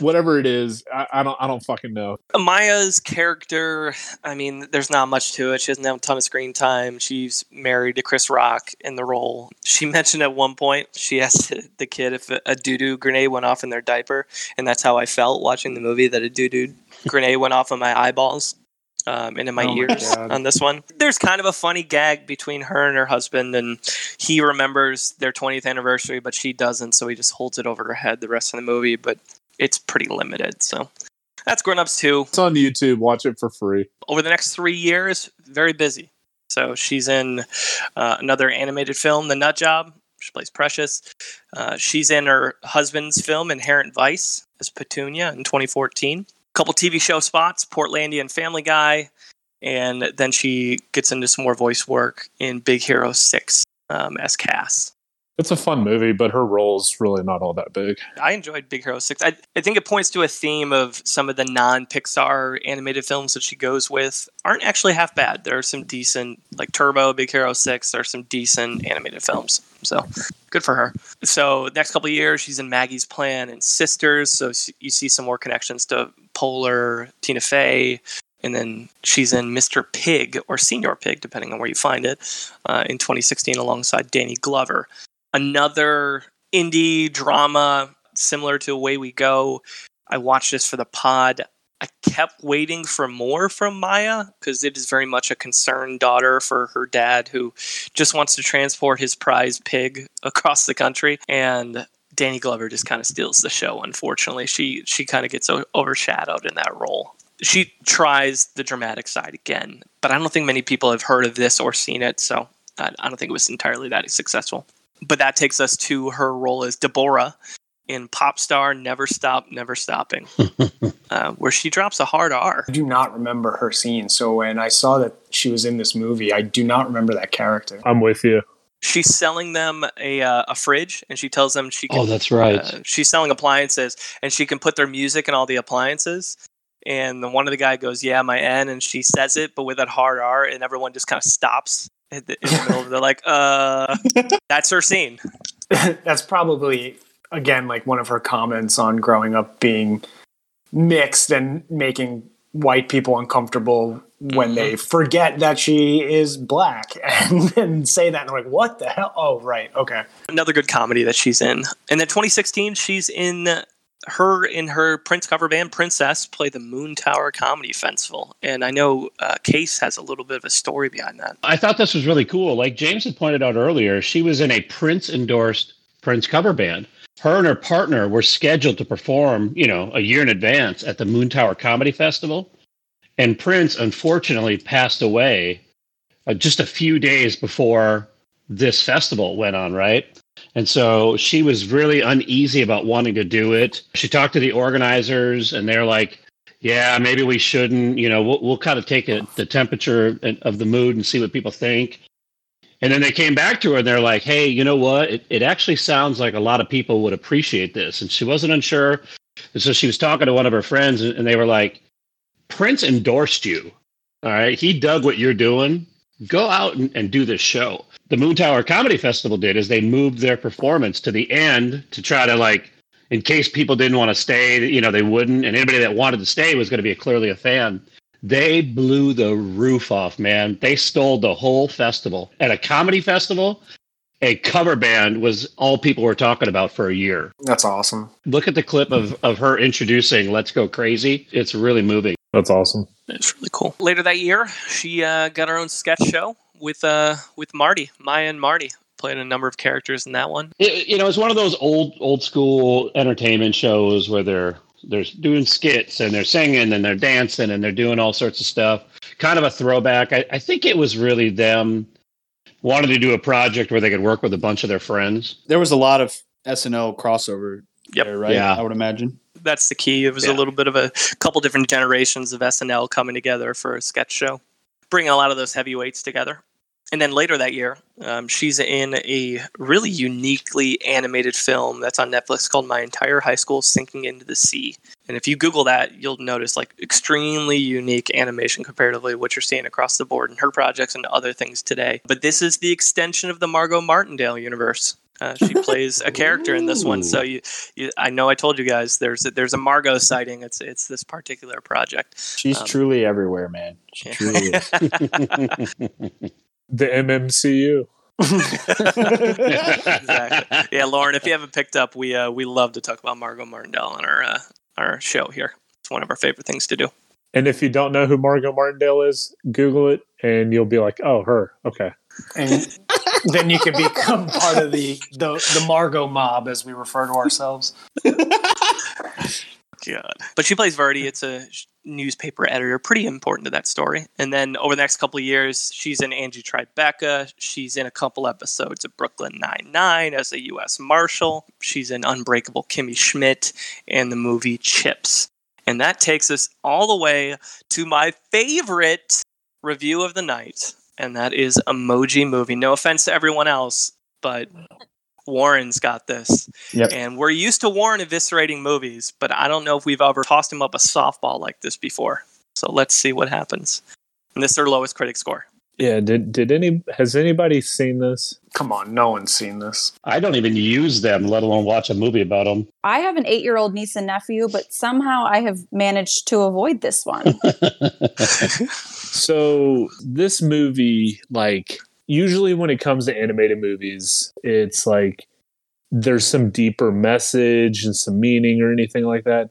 whatever it is. I don't fucking know. Maya's character. I mean, there's not much to it. She doesn't have a ton of screen time. She's married to Chris Rock in the role. She mentioned at one point she asked the kid if a doo-doo grenade went off in their diaper, and that's how I felt watching the movie, that a doo-doo grenade went off on my eyeballs and in my ears on this one. There's kind of a funny gag between her and her husband, and he remembers their 20th anniversary, but she doesn't, so he just holds it over her head the rest of the movie, but it's pretty limited. So that's Grown Ups 2. It's on YouTube. Watch it for free. Over the next 3 years, very busy. So she's in another animated film, The Nut Job. She plays Precious. She's in her husband's film, Inherent Vice, as Petunia in 2014. Couple TV show spots, Portlandia and Family Guy, and then she gets into some more voice work in Big Hero 6 as Cass. It's a fun movie, but her role's really not all that big. I enjoyed Big Hero 6. I think it points to a theme of some of the non-Pixar animated films that she goes with aren't actually half bad. There are some decent, like Turbo, Big Hero 6, there are some decent animated films. So good for her. So next couple of years, she's in Maggie's Plan and Sisters. So you see some more connections to Polar, Tina Fey. And then she's in Mr. Pig or Senior Pig, depending on where you find it, in 2016 alongside Danny Glover. Another indie drama similar to Away We Go. I watched this for the pod. I kept waiting for more from Maya because it is very much a concerned daughter for her dad who just wants to transport his prize pig across the country. And Danny Glover just kind of steals the show, unfortunately. She kind of gets overshadowed in that role. She tries the dramatic side again, but I don't think many people have heard of this or seen it, so I don't think it was entirely that successful. But that takes us to her role as Deborah in Pop Star Never Stop, Never Stopping, where she drops a hard R. I do not remember her scene. So when I saw that she was in this movie, I do not remember that character. I'm with you. She's selling them a fridge, and she tells them she can. Oh, that's right. She's selling appliances, and she can put their music in all the appliances. And then one of the guy goes, yeah, my N, and she says it, but with that hard R, and everyone just kind of stops. In the middle of it. They're like, that's her scene. That's probably, again, like one of her comments on growing up being mixed and making white people uncomfortable when they forget that she is black and say that. And they're like, what the hell? Oh, right. Okay. Another good comedy that she's in. And then 2016, she's in her Prince cover band Princess play the Moon Tower Comedy Festival, and I know Case has a little bit of a story behind that. I thought this was really cool. Like James had pointed out earlier, she was in a Prince-endorsed Prince cover band. Her and her partner were scheduled to perform, a year in advance at the Moon Tower Comedy Festival, and Prince unfortunately passed away just a few days before this festival went on, right? And so she was really uneasy about wanting to do it. She talked to the organizers, and they're like, yeah, maybe we shouldn't. We'll kind of take the temperature of the mood and see what people think. And then they came back to her, and they're like, hey, you know what? It actually sounds like a lot of people would appreciate this. And she wasn't unsure. And so she was talking to one of her friends, and they were like, Prince endorsed you. All right? He dug what you're doing. Go out and do this show. The Moon Tower Comedy Festival did is they moved their performance to the end to try to, like, in case people didn't want to stay, they wouldn't. And anybody that wanted to stay was going to be clearly a fan. They blew the roof off, man. They stole the whole festival at a comedy festival. a cover band was all people were talking about for a year. That's awesome. Look at the clip of her introducing Let's Go Crazy. It's really moving. That's awesome. It's really cool. Later that year, she got her own sketch show with Marty, Maya and Marty. Played a number of characters in that one. It's one of those old school entertainment shows where they're doing skits and they're singing and they're dancing and they're doing all sorts of stuff. Kind of a throwback. I think it was really them wanted to do a project where they could work with a bunch of their friends. There was a lot of SNL crossover there, right? Yeah. I would imagine. That's the key. It was a little bit of a couple different generations of SNL coming together for a sketch show. Bringing a lot of those heavyweights together. And then later that year, she's in a really uniquely animated film that's on Netflix called My Entire High School Sinking into the Sea. And if you Google that, you'll notice like extremely unique animation comparatively to what you're seeing across the board in her projects and other things today. But this is the extension of the Margot Martindale universe. She plays a character in this one. So I know I told you guys there's a Margot sighting. It's this particular project. She's truly everywhere, man. She truly is. The MMCU. Exactly. Yeah, Lauren, if you haven't picked up, we love to talk about Margot Martindale on our show here. It's one of our favorite things to do. And if you don't know who Margot Martindale is, Google it, and you'll be like, oh, her. Okay. And then you can become part of the Margot mob, as we refer to ourselves. God. But she plays Verdi. It's a newspaper editor, pretty important to that story. And then over the next couple of years, she's in Angie Tribeca. She's in a couple episodes of Brooklyn Nine-Nine as a U.S. Marshal. She's in Unbreakable Kimmy Schmidt and the movie Chips. And that takes us all the way to my favorite review of the night, and that is Emoji Movie. No offense to everyone else, but Warren's got this. Yep. And we're used to Warren eviscerating movies, but I don't know if we've ever tossed him up a softball like this before. So let's see what happens. And this is their lowest critic score. Yeah, has anybody seen this? Come on, no one's seen this. I don't even use them, let alone watch a movie about them. I have an 8-year-old niece and nephew, but somehow I have managed to avoid this one. So this movie, like, usually when it comes to animated movies, it's like there's some deeper message and some meaning or anything like that.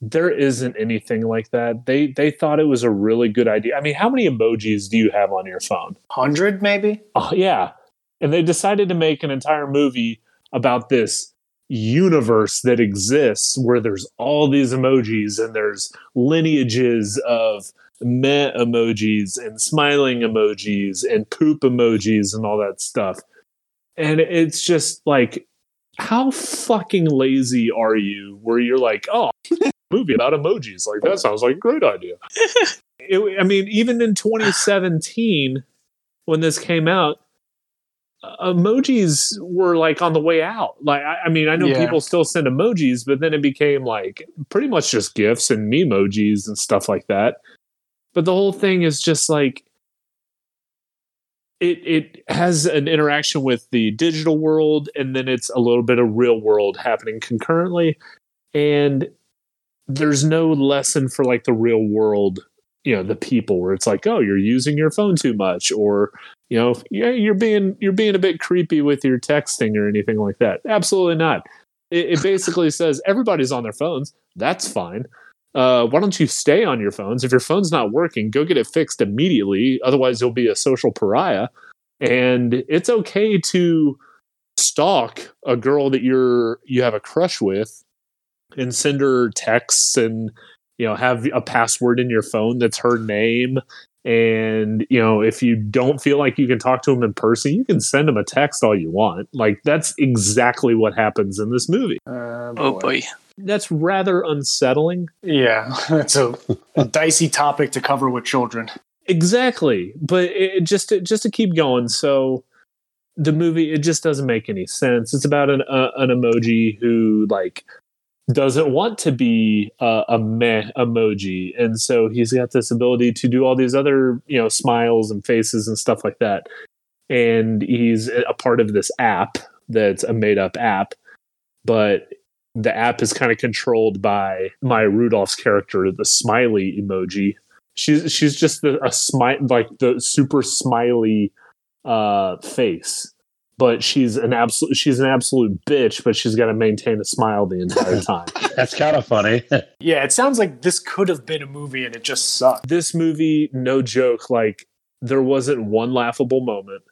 There isn't anything like that. They thought it was a really good idea. I mean, how many emojis do you have on your phone? 100, maybe? Oh, yeah. And they decided to make an entire movie about this universe that exists where there's all these emojis and there's lineages of meh emojis and smiling emojis and poop emojis and all that stuff. And it's just like, how fucking lazy are you where you're like, oh, movie about emojis. Like, that sounds like a great idea. I mean, even in 2017, when this came out, emojis were like on the way out. Like, I know people still send emojis, but then it became like pretty much just GIFs and memojis and stuff like that. But the whole thing is just like, it has an interaction with the digital world, and then it's a little bit of real world happening concurrently. And there's no lesson for like the real world, the people, where it's like, oh, you're using your phone too much, or you're being a bit creepy with your texting or anything like that. Absolutely not. It basically says everybody's on their phones. That's fine. Why don't you stay on your phones? If your phone's not working, go get it fixed immediately. Otherwise, you'll be a social pariah. And it's okay to stalk a girl that you have a crush with, and send her texts, and have a password in your phone that's her name. And if you don't feel like you can talk to them in person, you can send them a text all you want. Like, that's exactly what happens in this movie. Oh boy, that's rather unsettling. Yeah, that's a dicey topic to cover with children. Exactly, but it just to keep going. So the movie, it just doesn't make any sense. It's about an emoji who like doesn't want to be a meh emoji. And so he's got this ability to do all these other, smiles and faces and stuff like that. And he's a part of this app that's a made up app, but the app is kind of controlled by Maya Rudolph's character, the smiley emoji. She's just a smile, like the super smiley face. but she's an absolute bitch, but she's got to maintain a smile the entire time. That's kind of funny. Yeah, it sounds like this could have been a movie and it just sucked. This movie, no joke, like there wasn't one laughable moment.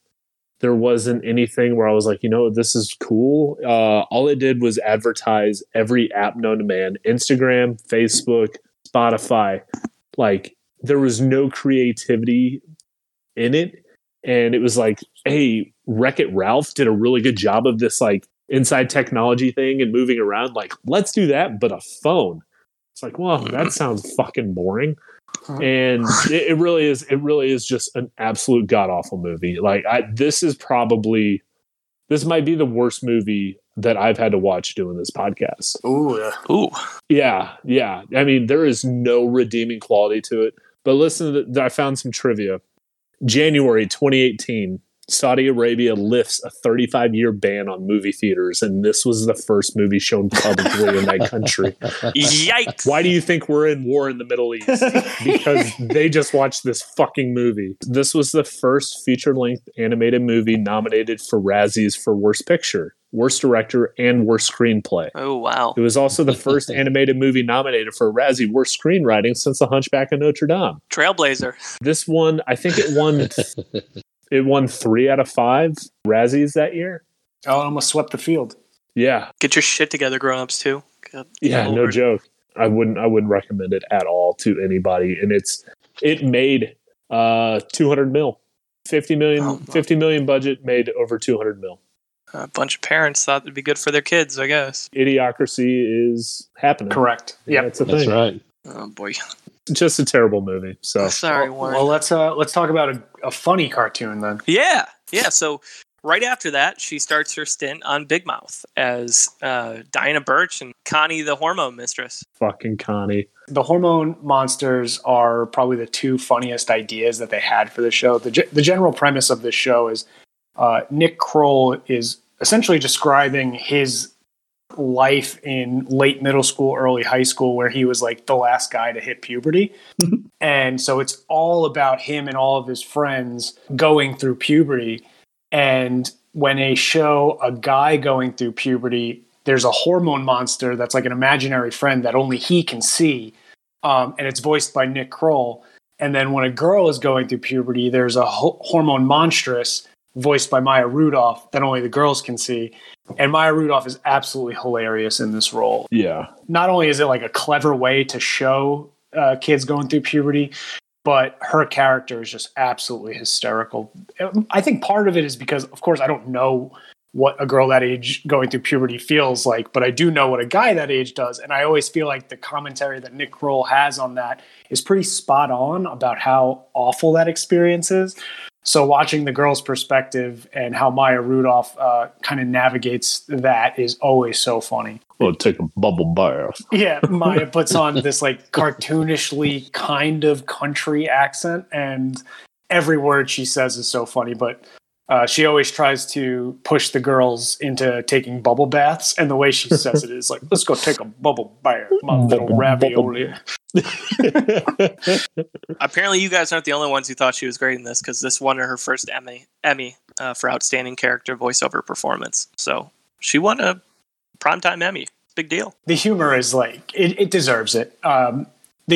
There wasn't anything where I was like, you know, this is cool. All it did was advertise every app known to man. Instagram, Facebook, Spotify. Like, there was no creativity in it. And it was like, hey, Wreck-It Ralph did a really good job of this, like, inside technology thing and moving around. Like, let's do that, but a phone. It's like, well, that sounds fucking boring. And it really is just an absolute god-awful movie. Like, this might be the worst movie that I've had to watch doing this podcast. Ooh, yeah. I mean, there is no redeeming quality to it. But listen, I found some trivia. January 2018, Saudi Arabia lifts a 35-year ban on movie theaters, and this was the first movie shown publicly in that country. Yikes! Why do you think we're in war in the Middle East? Because they just watched this fucking movie. This was the first feature-length animated movie nominated for Razzies for Worst Picture, Worst Director, and Worst Screenplay. Oh, wow. It was also the first animated movie nominated for a Razzie Worst Screenwriting since The Hunchback of Notre Dame. Trailblazer. This one, I think it won... It won 3 out of 5 Razzies that year. Oh, it almost swept the field. Yeah. Get your shit together, Grown Ups 2. Yeah, no joke. I wouldn't recommend it at all to anybody. And it made $200 million. $50 million budget, made over $200 million. A bunch of parents thought it'd be good for their kids, I guess. Idiocracy is happening. Correct. Yeah, yep. That's right. Oh boy. Just a terrible movie. So sorry, Warren. Well, let's talk about a funny cartoon then. Yeah. So right after that, she starts her stint on Big Mouth as Diana Birch and Connie the Hormone Mistress. Fucking Connie. The Hormone Monsters are probably the two funniest ideas that they had for the show. The general premise of this show is Nick Kroll is essentially describing his life in late middle school, early high school, where he was like the last guy to hit puberty. And so it's all about him and all of his friends going through puberty. And when they show a guy going through puberty, there's a hormone monster that's like an imaginary friend that only he can see. And it's voiced by Nick Kroll. And then when a girl is going through puberty, there's a hormone monstress voiced by Maya Rudolph that only the girls can see. And Maya Rudolph is absolutely hilarious in this role. Yeah. Not only is it like a clever way to show kids going through puberty, but her character is just absolutely hysterical. I think part of it is because, of course, I don't know what a girl that age going through puberty feels like, but I do know what a guy that age does. And I always feel like the commentary that Nick Kroll has on that is pretty spot on about how awful that experience is. So watching the girl's perspective and how Maya Rudolph kind of navigates that is always so funny. Well, take a bubble bath. Yeah, Maya puts on this like cartoonishly kind of country accent, and every word she says is so funny. But she always tries to push the girls into taking bubble baths, and the way she says it is like, "Let's go take a bubble bath, my little ravioli." Apparently you guys aren't the only ones who thought she was great in this, because this won her first Emmy for Outstanding Character Voiceover Performance. So she won a primetime Emmy. Big deal. The humor is like, it deserves it. The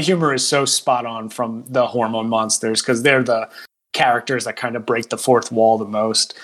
humor is so spot on from the Hormone Monsters, because they're the characters that kind of break the fourth wall the most.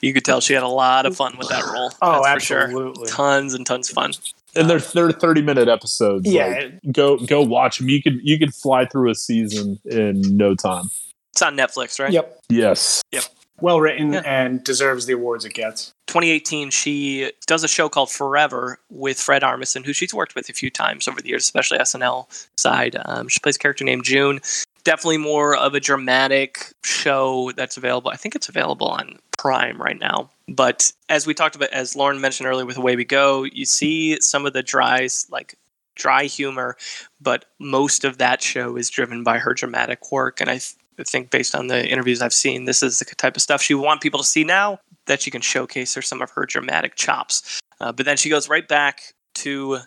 You could tell she had a lot of fun with that role. Oh, absolutely. Sure. Tons and tons of fun. And they're 30-minute episodes. Yeah, like, go watch them. You could fly through a season in no time. It's on Netflix, right? Yep. Yes. Yep. Well written and deserves the awards it gets. 2018, she does a show called Forever with Fred Armisen, who she's worked with a few times over the years, especially SNL side. She plays a character named June. Definitely more of a dramatic show that's available. I think it's available on Prime right now. But as we talked about, as Lauren mentioned earlier with Away We Go, you see some of the dry humor, but most of that show is driven by her dramatic work. And I think based on the interviews I've seen, this is the type of stuff she want people to see now, that she can showcase her some of her dramatic chops. But then she goes right back to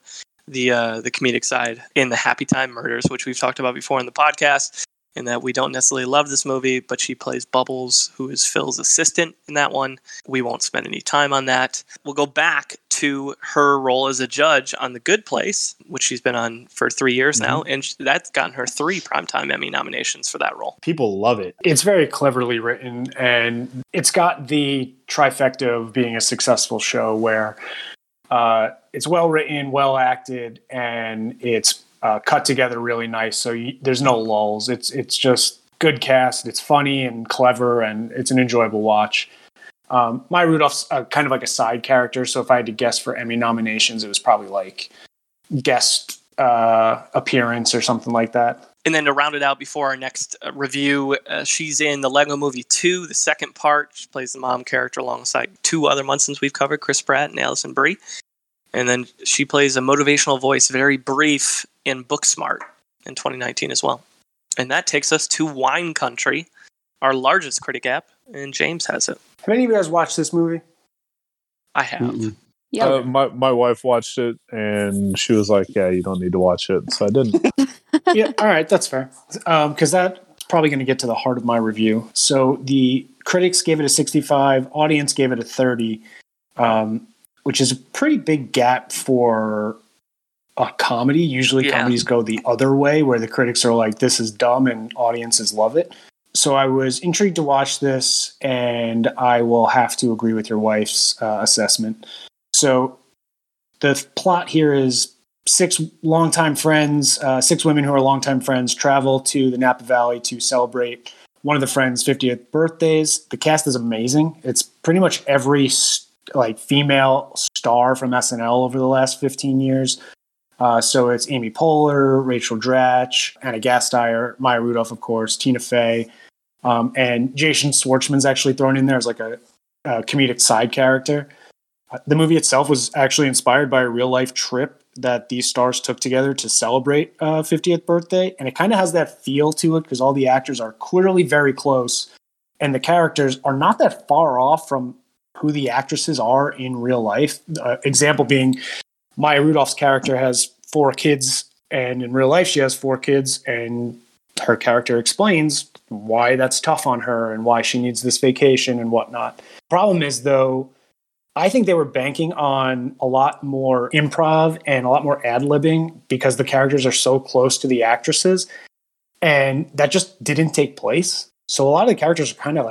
the comedic side in the Happy Time Murders, which we've talked about before in the podcast. in that we don't necessarily love this movie, but she plays Bubbles, who is Phil's assistant in that one. We won't spend any time on that. We'll go back to her role as a judge on The Good Place, which she's been on for 3 years now, and that's gotten her 3 Primetime Emmy nominations for that role. People love it. It's very cleverly written, and it's got the trifecta of being a successful show where it's well written, well acted, and it's cut together really nice. So there's no lulls. It's just good cast. It's funny and clever, and it's an enjoyable watch. Maya Rudolph's kind of like a side character. So if I had to guess for Emmy nominations, it was probably like guest appearance or something like that. And then to round it out before our next review, she's in the Lego Movie 2, the second part. She plays the mom character alongside 2 other Munsons we've covered, Chris Pratt and Alison Brie. And then she plays a motivational voice, very brief, in Booksmart in 2019 as well. And that takes us to Wine Country, our largest critic app, and James has it. Have any of you guys watched this movie? I have. Yeah. My wife watched it, and she was like, yeah, you don't need to watch it. So I didn't. Yeah, all right, that's fair. Because that's probably going to get to the heart of my review. So the critics gave it a 65, audience gave it a 30, which is a pretty big gap for a comedy. Usually comedies go the other way, where the critics are like, this is dumb, and audiences love it. So I was intrigued to watch this, and I will have to agree with your wife's assessment. So the plot here is 6 longtime friends, 6 women who are longtime friends, travel to the Napa Valley to celebrate one of the friends' 50th birthdays. The cast is amazing. It's pretty much every female star from SNL over the last 15 years. So it's Amy Poehler, Rachel Dratch, Anna Gasteyer, Maya Rudolph, of course, Tina Fey, and Jason Schwartzman's actually thrown in there as like a comedic side character. The movie itself was actually inspired by a real-life trip that these stars took together to celebrate 50th birthday. And it kind of has that feel to it because all the actors are clearly very close and the characters are not that far off from who the actresses are in real life. Example being Maya Rudolph's character has 4 kids, and in real life she has 4 kids, and her character explains why that's tough on her and why she needs this vacation and whatnot. Problem is, though, I think they were banking on a lot more improv and a lot more ad-libbing because the characters are so close to the actresses, and that just didn't take place. So a lot of the characters are kind of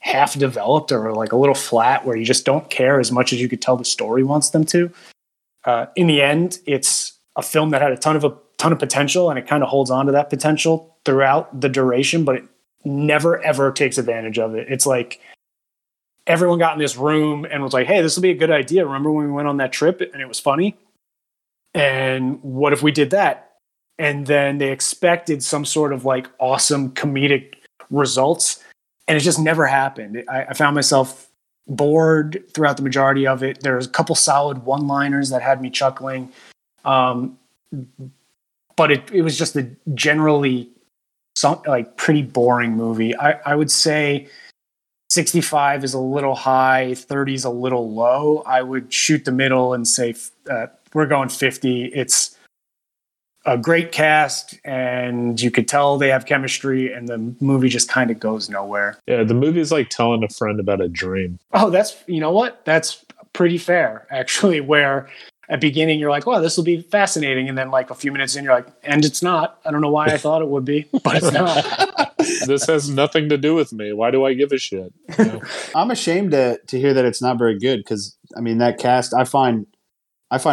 half developed or a little flat where you just don't care as much as you could tell the story wants them to. In the end, it's a film that had a ton of potential, and it kind of holds on to that potential throughout the duration, but it never, ever takes advantage of it. It's like everyone got in this room and was like, hey, this will be a good idea. Remember when we went on that trip and it was funny? And what if we did that? And then they expected some sort of awesome comedic results. And it just never happened. I found myself bored throughout the majority of it. There's a couple solid one-liners that had me chuckling. But it was just a generally pretty boring movie. I would say 65 is a little high, 30 is a little low. I would shoot the middle and say we're going 50. It's a great cast, and you could tell they have chemistry, and the movie just kind of goes nowhere. Yeah, the movie is like telling a friend about a dream. Oh, you know what? That's pretty fair, actually, where at beginning you're like, wow, this will be fascinating. And then a few minutes in, you're like, and it's not. I don't know why I thought it would be, but it's not. This has nothing to do with me. Why do I give a shit? You know? I'm ashamed to hear that it's not very good because, I mean, that cast, I find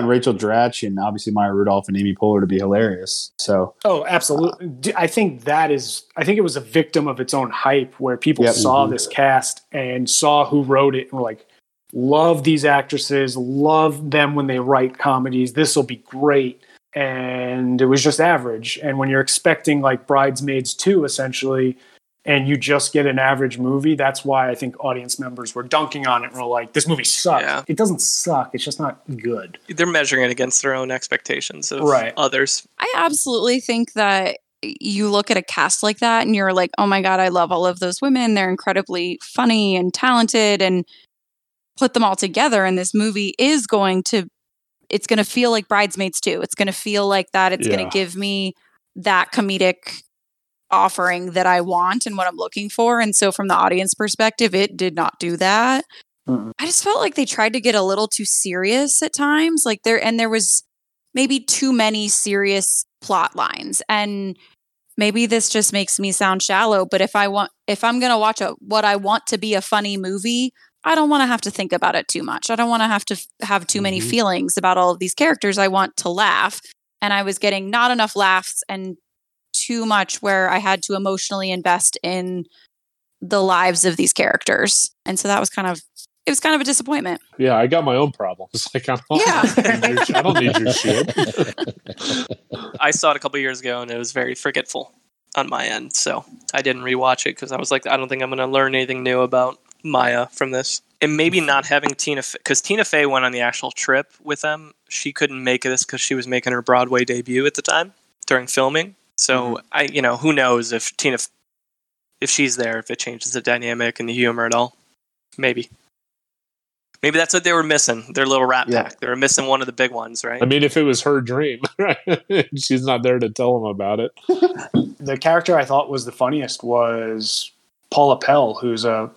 Rachel Dratch and obviously Maya Rudolph and Amy Poehler to be hilarious. So, oh, absolutely. I think it was a victim of its own hype where people saw this cast and saw who wrote it and were like, love these actresses, love them when they write comedies. This will be great. And it was just average. And when you're expecting Bridesmaids 2 essentially, and you just get an average movie, that's why I think audience members were dunking on it and were like, this movie sucks. Yeah. It doesn't suck. It's just not good. They're measuring it against their own expectations of others. I absolutely think that you look at a cast like that and you're like, oh my God, I love all of those women. They're incredibly funny and talented, and put them all together and this movie is it's going to feel like Bridesmaids 2. It's going to feel like that. It's going to give me that comedic offering that I want and what I'm looking for. And so from the audience perspective, it did not do that. Mm-mm. I just felt like they tried to get a little too serious at times. Like there was maybe too many serious plot lines. And maybe this just makes me sound shallow, but if I'm going to watch what I want to be a funny movie, I don't want to have to think about it too much. I don't want to have to have too many feelings about all of these characters. I want to laugh. And I was getting not enough laughs and too much where I had to emotionally invest in the lives of these characters. And so that was kind of a disappointment. Yeah, I got my own problems. Like, I don't need your shit. I saw it a couple years ago and it was very forgetful on my end. So I didn't rewatch it because I was like, I don't think I'm going to learn anything new about Maya from this. And maybe not having Tina, because Tina Fey went on the actual trip with them. She couldn't make this because she was making her Broadway debut at the time during filming. So I, who knows if Tina, if she's there, if it changes the dynamic and the humor at all. Maybe that's what they were missing, their little rat pack. They were missing one of the big ones, right? I mean, if it was her dream, right? She's not there to tell them about it. The character I thought was the funniest was Paula Pell, who's a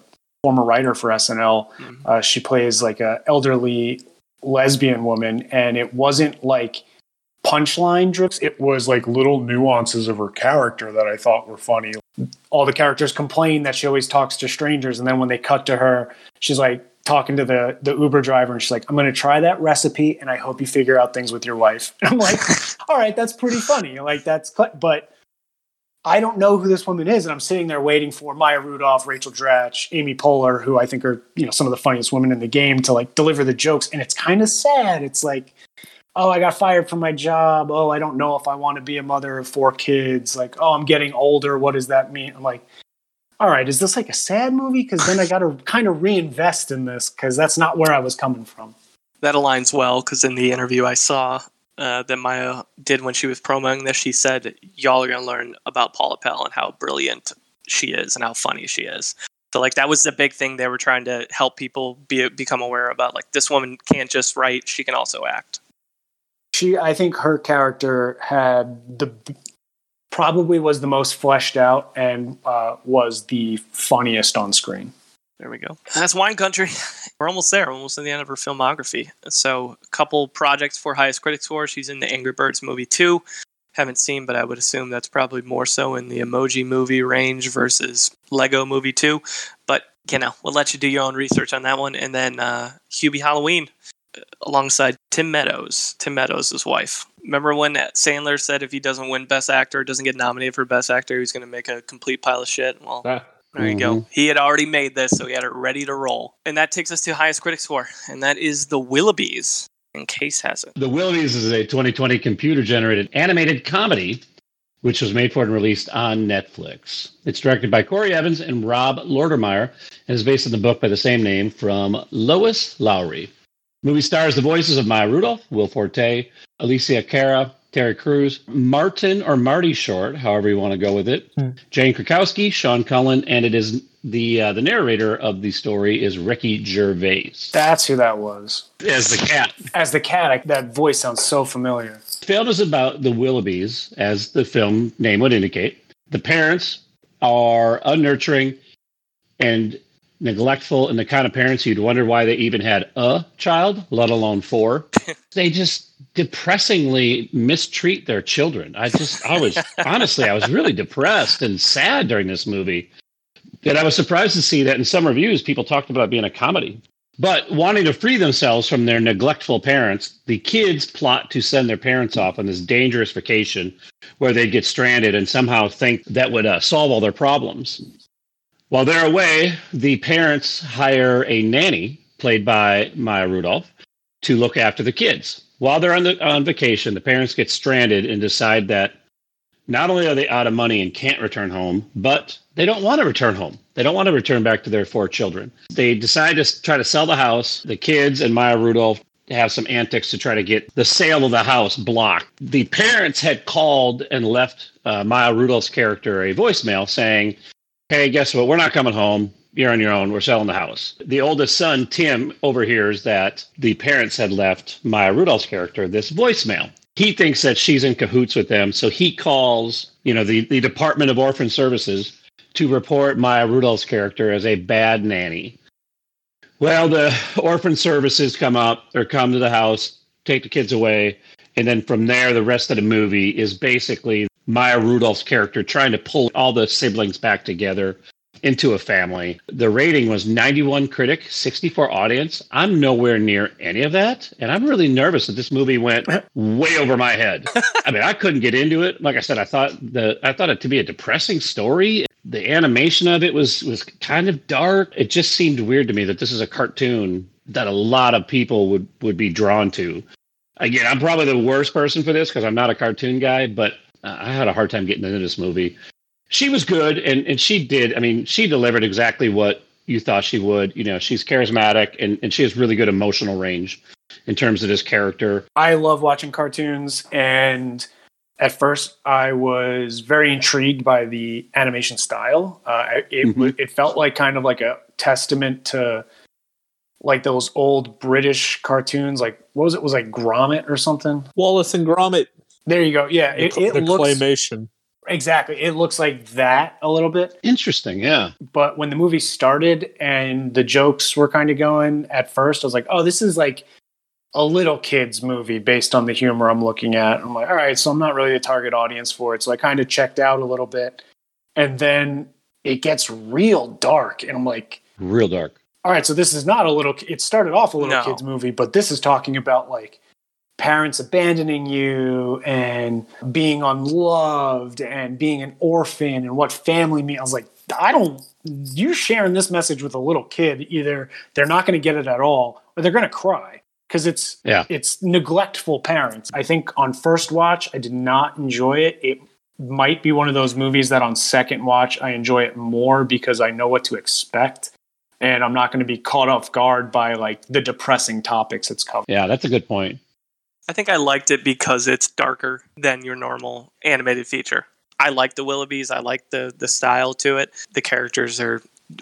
former writer for SNL. Mm-hmm. She plays like an elderly lesbian woman, and it wasn't like punchline jokes. It was like little nuances of her character that I thought were funny. All the characters complain that she always talks to strangers, and then when they cut to her, she's like, talking to the Uber driver, and she's like, I'm going to try that recipe and I hope you figure out things with your wife. And I'm like, all right, that's pretty funny. Like but I don't know who this woman is. And I'm sitting there waiting for Maya Rudolph, Rachel Dratch, Amy Poehler, who I think are, some of the funniest women in the game to like deliver the jokes. And it's kind of sad. It's like, oh, I got fired from my job. Oh, I don't know if I want to be a mother of 4 kids. Like, oh, I'm getting older. What does that mean? I'm like, all right, is this like a sad movie? Because then I got to kind of reinvest in this because that's not where I was coming from. That aligns well because in the interview I saw that Maya did when she was promoting this, she said, y'all are going to learn about Paula Pell and how brilliant she is and how funny she is. So like that was the big thing they were trying to help people become aware about. Like this woman can't just write, she can also act. I think her character had probably was the most fleshed out and was the funniest on screen. There we go. That's Wine Country. We're almost there. We're almost at the end of her filmography. So a couple projects for highest critic score. She's in the Angry Birds movie 2. Haven't seen, but I would assume that's probably more so in the Emoji Movie range versus Lego movie 2. But, we'll let you do your own research on that one. And then Hubie Halloween alongside Tim Meadows' wife. Remember when Sandler said if he doesn't win Best Actor, doesn't get nominated for Best Actor, he's going to make a complete pile of shit? Well, there you go. He had already made this, so he had it ready to roll. And that takes us to highest critic score, and that is The Willoughbys, in case hasn't. The Willoughbys is a 2020 computer-generated animated comedy, which was made for and released on Netflix. It's directed by Corey Evans and Rob Lordermeyer, and is based on the book by the same name from Lois Lowry. Movie stars the voices of Maya Rudolph, Will Forte, Alicia Cara, Terry Crews, Marty Short, however you want to go with it, Jane Krakowski, Sean Cullen, and it is the narrator of the story is Ricky Gervais. That's who that was. As the cat, that voice sounds so familiar. Filmed is about the Willoughbys, as the film name would indicate. The parents are unnurturing and neglectful, and the kind of parents you'd wonder why they even had a child, let alone 4. They just depressingly mistreat their children. I was really depressed and sad during this movie that I was surprised to see that in some reviews, people talked about it being a comedy. But wanting to free themselves from their neglectful parents, the kids plot to send their parents off on this dangerous vacation where they'd get stranded and somehow think that would solve all their problems. While they're away, the parents hire a nanny, played by Maya Rudolph, to look after the kids. While they're on vacation, the parents get stranded and decide that not only are they out of money and can't return home, but they don't want to return home. They don't want to return back to their 4 children. They decide to try to sell the house. The kids and Maya Rudolph have some antics to try to get the sale of the house blocked. The parents had called and left Maya Rudolph's character a voicemail saying, hey, guess what? We're not coming home. You're on your own. We're selling the house. The oldest son, Tim, overhears that the parents had left Maya Rudolph's character this voicemail. he thinks that she's in cahoots with them. So he calls, the Department of Orphan Services to report Maya Rudolph's character as a bad nanny. Well, the orphan services come to the house, take the kids away. And then from there, the rest of the movie is basically Maya Rudolph's character trying to pull all the siblings back together into a family. The rating was 91 critic, 64 audience. I'm nowhere near any of that. And I'm really nervous that this movie went way over my head. I mean, I couldn't get into it. Like I said, I thought it to be a depressing story. The animation of it was kind of dark. It just seemed weird to me that this is a cartoon that a lot of people would be drawn to. Again, I'm probably the worst person for this because I'm not a cartoon guy, but I had a hard time getting into this movie. She was good, and she did. I mean, she delivered exactly what you thought she would. She's charismatic, and she has really good emotional range in terms of this character. I love watching cartoons, and at first I was very intrigued by the animation style. It felt like kind of like a testament to like those old British cartoons. Like, what was it? It was like Gromit or something? Wallace and Gromit. There you go. Yeah, it looks claymation. Exactly. It looks like that a little bit. Interesting, yeah. But when the movie started and the jokes were kind of going at first, I was like, oh, this is like a little kid's movie based on the humor I'm looking at. I'm like, all right, so I'm not really the target audience for it. So I kind of checked out a little bit. And then it gets real dark. And I'm like... Real dark. All right, so this is not a little... It started off a little kid's movie, but this is talking about like... parents abandoning you and being unloved and being an orphan and what family means. I was like, you're sharing this message with a little kid. Either they're not going to get it at all or they're going to cry because it's neglectful parents. I think on first watch, I did not enjoy it. It might be one of those movies that on second watch, I enjoy it more because I know what to expect. And I'm not going to be caught off guard by like the depressing topics it's covered. Yeah, that's a good point. I think I liked it because it's darker than your normal animated feature. I like the Willoughbys. I like the style to it. The characters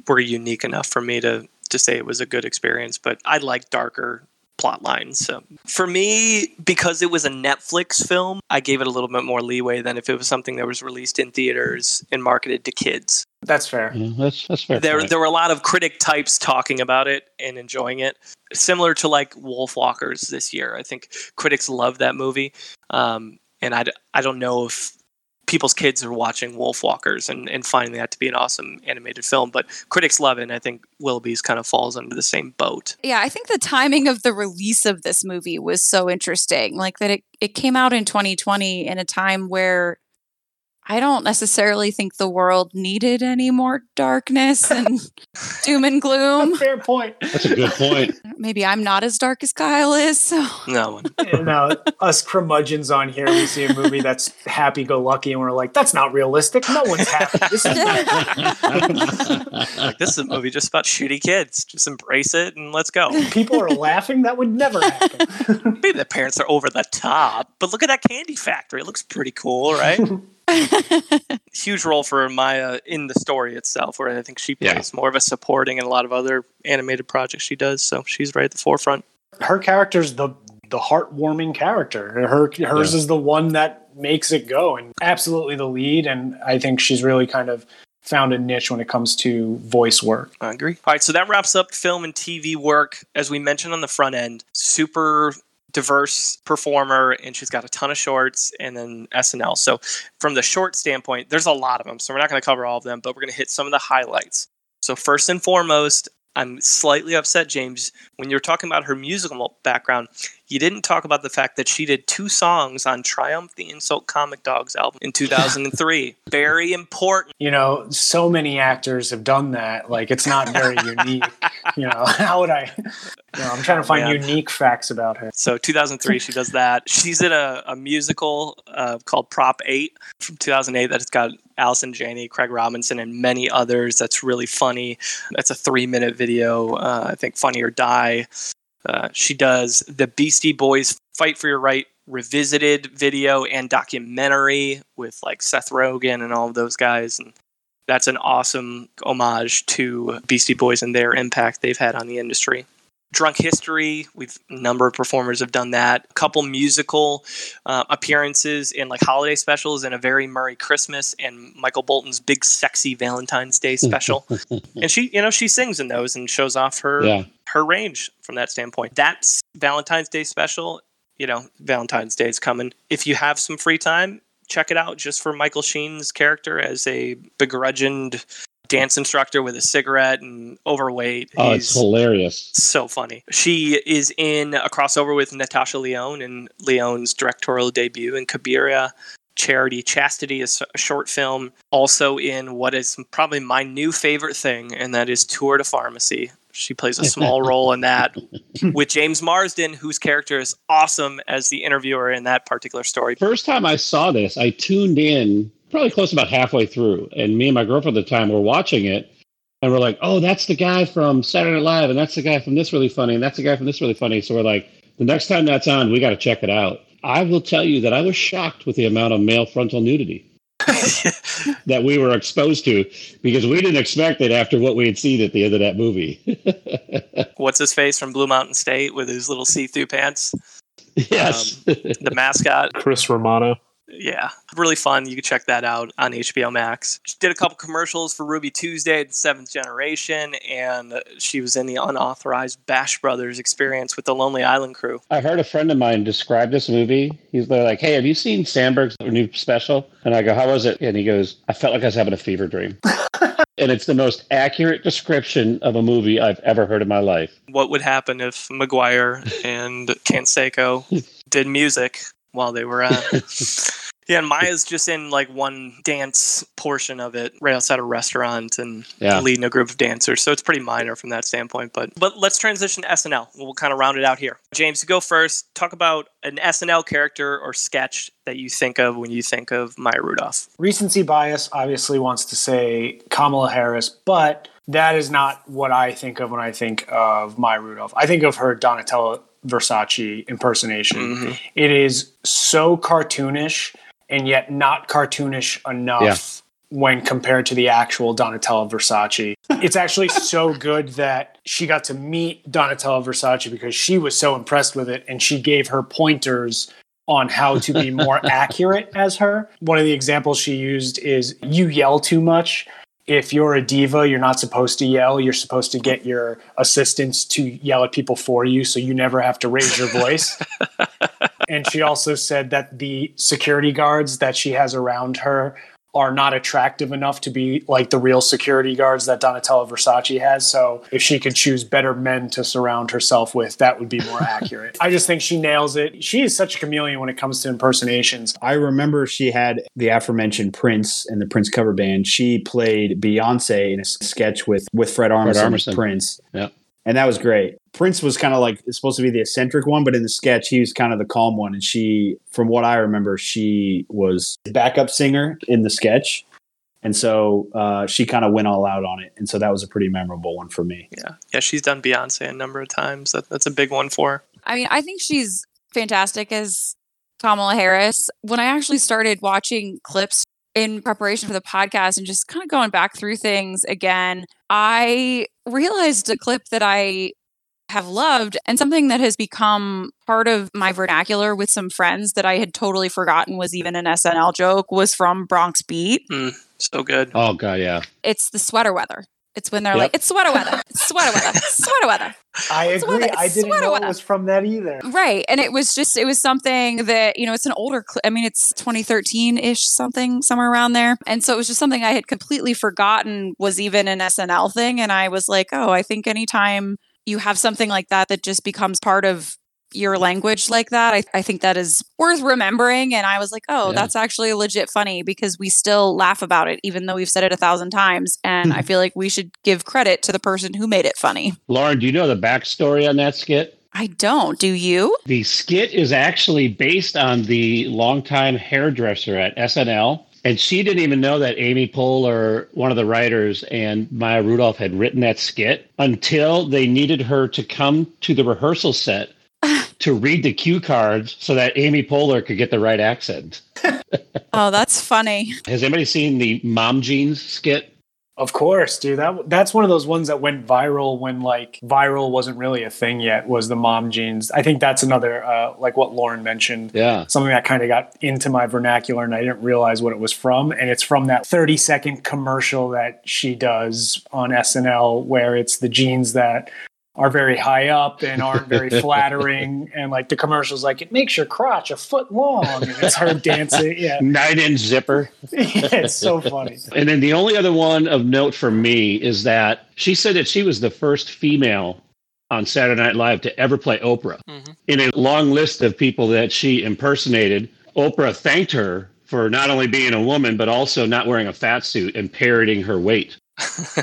were unique enough for me to say it was a good experience, but I like darker plot lines. So for me, because it was a Netflix film, I gave it a little bit more leeway than if it was something that was released in theaters and marketed to kids. That's fair. Yeah, that's fair. There were a lot of critic types talking about it and enjoying it. Similar to like Wolfwalkers this year. I think critics love that movie. And I don't know if people's kids are watching Wolfwalkers and finding that to be an awesome animated film. But critics love it. And I think Willoughby's kind of falls under the same boat. Yeah, I think the timing of the release of this movie was so interesting. Like that it came out in 2020 in a time where... I don't necessarily think the world needed any more darkness and doom and gloom. Fair point. That's a good point. Maybe I'm not as dark as Kyle is. So. No, us curmudgeons on here, we see a movie that's happy-go-lucky, and we're like, that's not realistic. No one's happy. This is a movie just about shitty kids. Just embrace it, and let's go. People are laughing. That would never happen. Maybe the parents are over the top, but look at that candy factory. It looks pretty cool, right? Huge role for Maya in the story itself, where I think she plays more of a supporting in a lot of other animated projects she does. So she's right at the forefront. Her character's the heartwarming character. Hers is the one that makes it go, and absolutely the lead. And I think she's really kind of found a niche when it comes to voice work. I agree. All right, so that wraps up film and TV work. As we mentioned on the front end, super diverse performer, and she's got a ton of shorts and then SNL. So from the short standpoint, there's a lot of them. So we're not going to cover all of them, but we're going to hit some of the highlights. So first and foremost, I'm slightly upset, James, when you were talking about her musical background, you didn't talk about the fact that she did two songs on Triumph the Insult Comic Dog's album in 2003. Very important. So many actors have done that. Like, it's not very unique. How would I... I'm trying to find unique facts about her. So 2003, she does that. She's in a musical called Prop 8 from 2008 that's got Allison Janney, Craig Robinson, and many others. That's really funny. That's a 3-minute video. I think Funny or Die. She does the Beastie Boys Fight for Your Right revisited video and documentary with like Seth Rogen and all of those guys. And that's an awesome homage to Beastie Boys and their impact they've had on the industry. Drunk History, a number of performers have done that. A couple musical appearances in like holiday specials, and A Very Merry Christmas and Michael Bolton's Big Sexy Valentine's Day special. And she sings in those and shows off her range from that standpoint. That's Valentine's Day special. Valentine's Day is coming. If you have some free time, check it out just for Michael Sheen's character as a begrudged dance instructor with a cigarette and overweight. Oh, it's hilarious. So funny. She is in a crossover with Natasha Lyonne in Lyonne's directorial debut in Cabiria. Charity Chastity is a short film. Also in what is probably my new favorite thing, and that is Tour de Pharmacy. She plays a small role in that with James Marsden, whose character is awesome as the interviewer in that particular story. First time I saw this, I tuned in probably close about halfway through, and me and my girlfriend at the time were watching it, and we're like, oh, that's the guy from Saturday Night Live, and that's the guy from This Really Funny, and that's the guy from This Really Funny. So we're like, the next time that's on, we got to check it out. I will tell you that I was shocked with the amount of male frontal nudity that we were exposed to, because we didn't expect it after what we had seen at the end of that movie. What's his face from Blue Mountain State with his little see-through pants? Yes. The mascot. Chris Romano. Yeah. Really fun. You can check that out on HBO Max. She did a couple commercials for Ruby Tuesday and Seventh Generation, and she was in the unauthorized Bash Brothers experience with the Lonely Island crew. I heard a friend of mine describe this movie. He's like, hey, have you seen Sandberg's new special? And I go, how was it? And he goes, I felt like I was having a fever dream. And it's the most accurate description of a movie I've ever heard in my life. What would happen if Maguire and Canseco did music while they were at and Maya's just in like one dance portion of it right outside a restaurant and leading a group of dancers, so it's pretty minor from that standpoint, but let's transition to SNL. We'll kind of round it out here. James, you go first. Talk about an SNL character or sketch that you think of when you think of Maya Rudolph. Recency bias obviously wants to say Kamala Harris, but that is not what I think of when I think of Maya Rudolph. I think of her Donatello Versace impersonation. Mm-hmm. It is so cartoonish and yet not cartoonish enough when compared to the actual Donatella Versace. It's actually so good that she got to meet Donatella Versace because she was so impressed with it, and she gave her pointers on how to be more accurate as her. One of the examples she used is, you yell too much. If you're a diva, you're not supposed to yell. You're supposed to get your assistants to yell at people for you so you never have to raise your voice. And she also said that the security guards that she has around her are not attractive enough to be like the real security guards that Donatella Versace has. So if she could choose better men to surround herself with, that would be more accurate. I just think she nails it. She is such a chameleon when it comes to impersonations. I remember she had the aforementioned Prince and the Prince cover band. She played Beyonce in a sketch with Fred Armisen. And Prince. Yeah. And that was great. Prince was kind of like, it's supposed to be the eccentric one, but in the sketch, he was kind of the calm one. And she, from what I remember, she was backup singer in the sketch. And so she kind of went all out on it. And so that was a pretty memorable one for me. Yeah, she's done Beyonce a number of times. That's a big one for her. I mean, I think she's fantastic as Kamala Harris. When I actually started watching clips in preparation for the podcast and just kind of going back through things again, I realized a clip that I have loved and something that has become part of my vernacular with some friends that I had totally forgotten was even an SNL joke was from Bronx Beat. So good. Oh, God, yeah. It's the sweater weather. It's when they're like, it's sweater weather, it's sweater weather, it's sweater weather. I agree. I didn't know it was from that either. Right. And it was something that, it's an older, it's 2013-ish something, somewhere around there. And so it was just something I had completely forgotten was even an SNL thing. And I was like, oh, I think anytime you have something like that, that just becomes part of your language like that, I think that is worth remembering. And I was like, that's actually legit funny because we still laugh about it, even though we've said it 1,000 times. And I feel like we should give credit to the person who made it funny. Lauren, do you know the backstory on that skit? I don't. Do you? The skit is actually based on the longtime hairdresser at SNL. And she didn't even know that Amy Poehler, one of the writers, and Maya Rudolph had written that skit until they needed her to come to the rehearsal set to read the cue cards so that Amy Poehler could get the right accent. Oh, that's funny. Has anybody seen the Mom Jeans skit? Of course, dude. That's one of those ones that went viral when like viral wasn't really a thing yet, was the mom jeans. I think that's another, like what Lauren mentioned. Yeah. Something that kind of got into my vernacular and I didn't realize what it was from. And it's from that 30-second commercial that she does on SNL where it's the jeans that are very high up and aren't very flattering. And like the commercial's like, it makes your crotch a foot long. And it's her dancing. Yeah. 9-inch zipper. Yeah, it's so funny. And then the only other one of note for me is that she said that she was the first female on Saturday Night Live to ever play Oprah. Mm-hmm. In a long list of people that she impersonated, Oprah thanked her for not only being a woman, but also not wearing a fat suit and parroting her weight.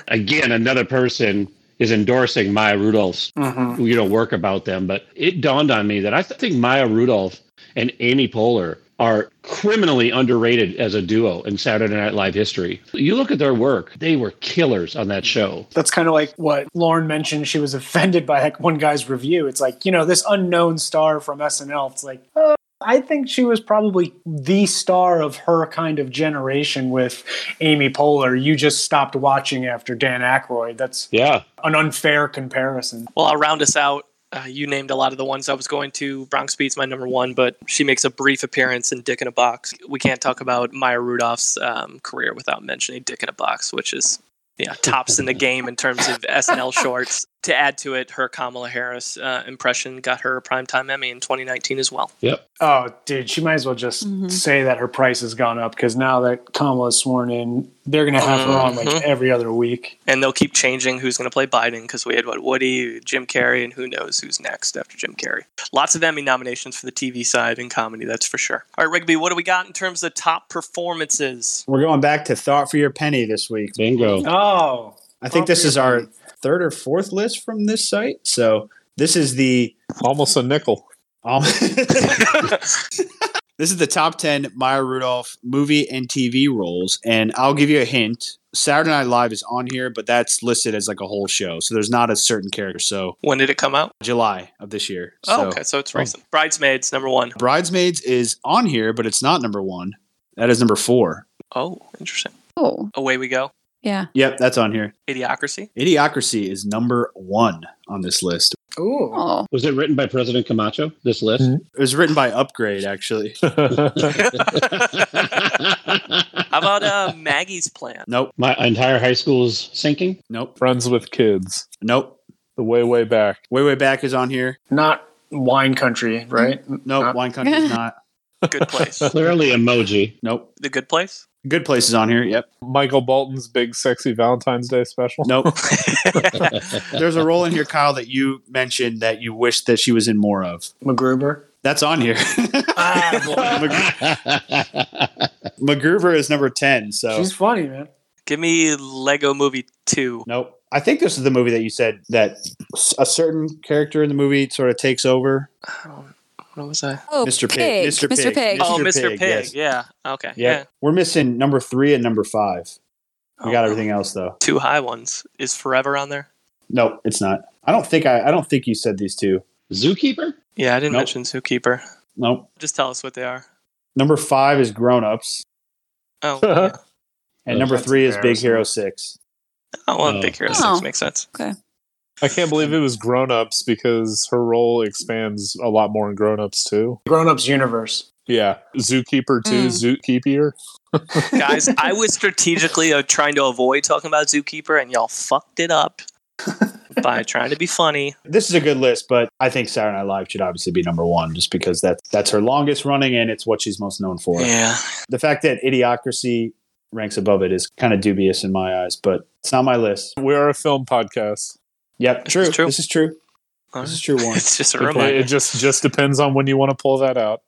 Again, another person is endorsing Maya Rudolph's work about them. But it dawned on me that I think Maya Rudolph and Amy Poehler are criminally underrated as a duo in Saturday Night Live history. You look at their work, they were killers on that show. That's kind of like what Lauren mentioned. She was offended by one guy's review. It's like, you know, this unknown star from SNL. It's like, oh. I think she was probably the star of her kind of generation with Amy Poehler. You just stopped watching after Dan Aykroyd. That's an unfair comparison. Well, I'll round us out. You named a lot of the ones I was going to. Bronx Beat's my number one, but she makes a brief appearance in Dick in a Box. We can't talk about Maya Rudolph's career without mentioning Dick in a Box, which is tops in the game in terms of SNL shorts. To add to it, her Kamala Harris impression got her a Primetime Emmy in 2019 as well. Yep. Oh, dude, she might as well just say that her price has gone up because now that Kamala's sworn in, they're going to have her on like every other week. And they'll keep changing who's going to play Biden because we had Woody, Jim Carrey, and who knows who's next after Jim Carrey. Lots of Emmy nominations for the TV side and comedy, that's for sure. All right, Rigby, what do we got in terms of top performances? We're going back to Thought for Your Penny this week. Bingo. Oh. I think this is our third or fourth list from this site. So this is the... Almost a nickel. This is the top 10 Maya Rudolph movie and TV roles. And I'll give you a hint. Saturday Night Live is on here, but that's listed as like a whole show. So there's not a certain character. So when did it come out? July of this year. Oh, okay. So it's recent. Bridesmaids, number one. Bridesmaids is on here, but it's not number one. That is number four. Oh, interesting. Oh. Away We Go. Yeah. Yep, that's on here. Idiocracy? Idiocracy is number one on this list. Ooh. Oh. Was it written by President Camacho, this list? Mm-hmm. It was written by Upgrade, actually. How about Maggie's Plan? Nope. My entire high school's sinking? Nope. Friends with Kids? Nope. The Way, Way Back? Way, Way Back is on here. Not Wine Country, right? Mm-hmm. Nope, Wine Country is not. Good Place. Clearly Emoji. Nope. The Good Place? Good Place is on here, yep. Michael Bolton's Big Sexy Valentine's Day Special? Nope. There's a role in here, Kyle, that you mentioned that you wish that she was in more of. MacGruber? That's on here. MacGruber is number 10, so. She's funny, man. Give me Lego Movie 2. Nope. I think this is the movie that you said that a certain character in the movie sort of takes over. I don't know. What was I? Oh, Mr. Pig. Mr. Pig. Oh, Mr. Pig. Yes. Yeah. Okay. Yeah. We're missing number 3 and number 5. We got everything else though. Two high ones. Is Forever on there? No, it's not. I don't think you said these two. Zookeeper? Yeah, I didn't mention Zookeeper. Nope. Just tell us what they are. Number 5 is Grown Ups. Oh. Yeah. And number 3 is Big Hero 6. Oh, well, Big Hero 6 makes sense. Okay. I can't believe it was Grown Ups because her role expands a lot more in Grown Ups too. Grown Ups universe. Yeah. Zookeeper 2, Zookeeper. Guys, I was strategically trying to avoid talking about Zookeeper and y'all fucked it up by trying to be funny. This is a good list, but I think Saturday Night Live should obviously be number one just because that's her longest running and it's what she's most known for. Yeah. The fact that Idiocracy ranks above it is kind of dubious in my eyes, but it's not my list. We are a film podcast. Yep, true. This is true. This is true. One. It's just a reminder. It just depends on when you want to pull that out.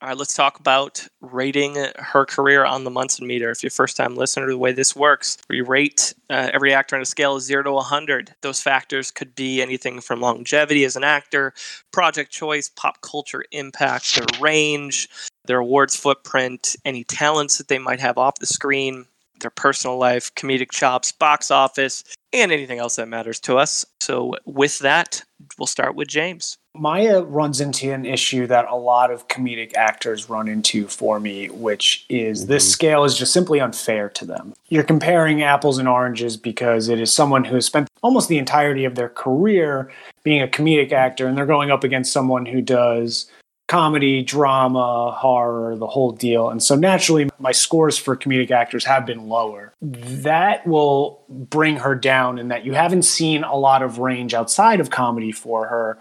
All right, let's talk about rating her career on the Munson meter. If you're a first-time listener to the way this works, we rate every actor on a scale of 0 to 100. Those factors could be anything from longevity as an actor, project choice, pop culture impact, their range, their awards footprint, any talents that they might have off the screen, their personal life, comedic chops, box office, and anything else that matters to us. So with that, we'll start with James. Maya runs into an issue that a lot of comedic actors run into for me, which is this scale is just simply unfair to them. You're comparing apples and oranges because it is someone who has spent almost the entirety of their career being a comedic actor, and they're going up against someone who does comedy, drama, horror, the whole deal. And so naturally, my scores for comedic actors have been lower. That will bring her down in that you haven't seen a lot of range outside of comedy for her.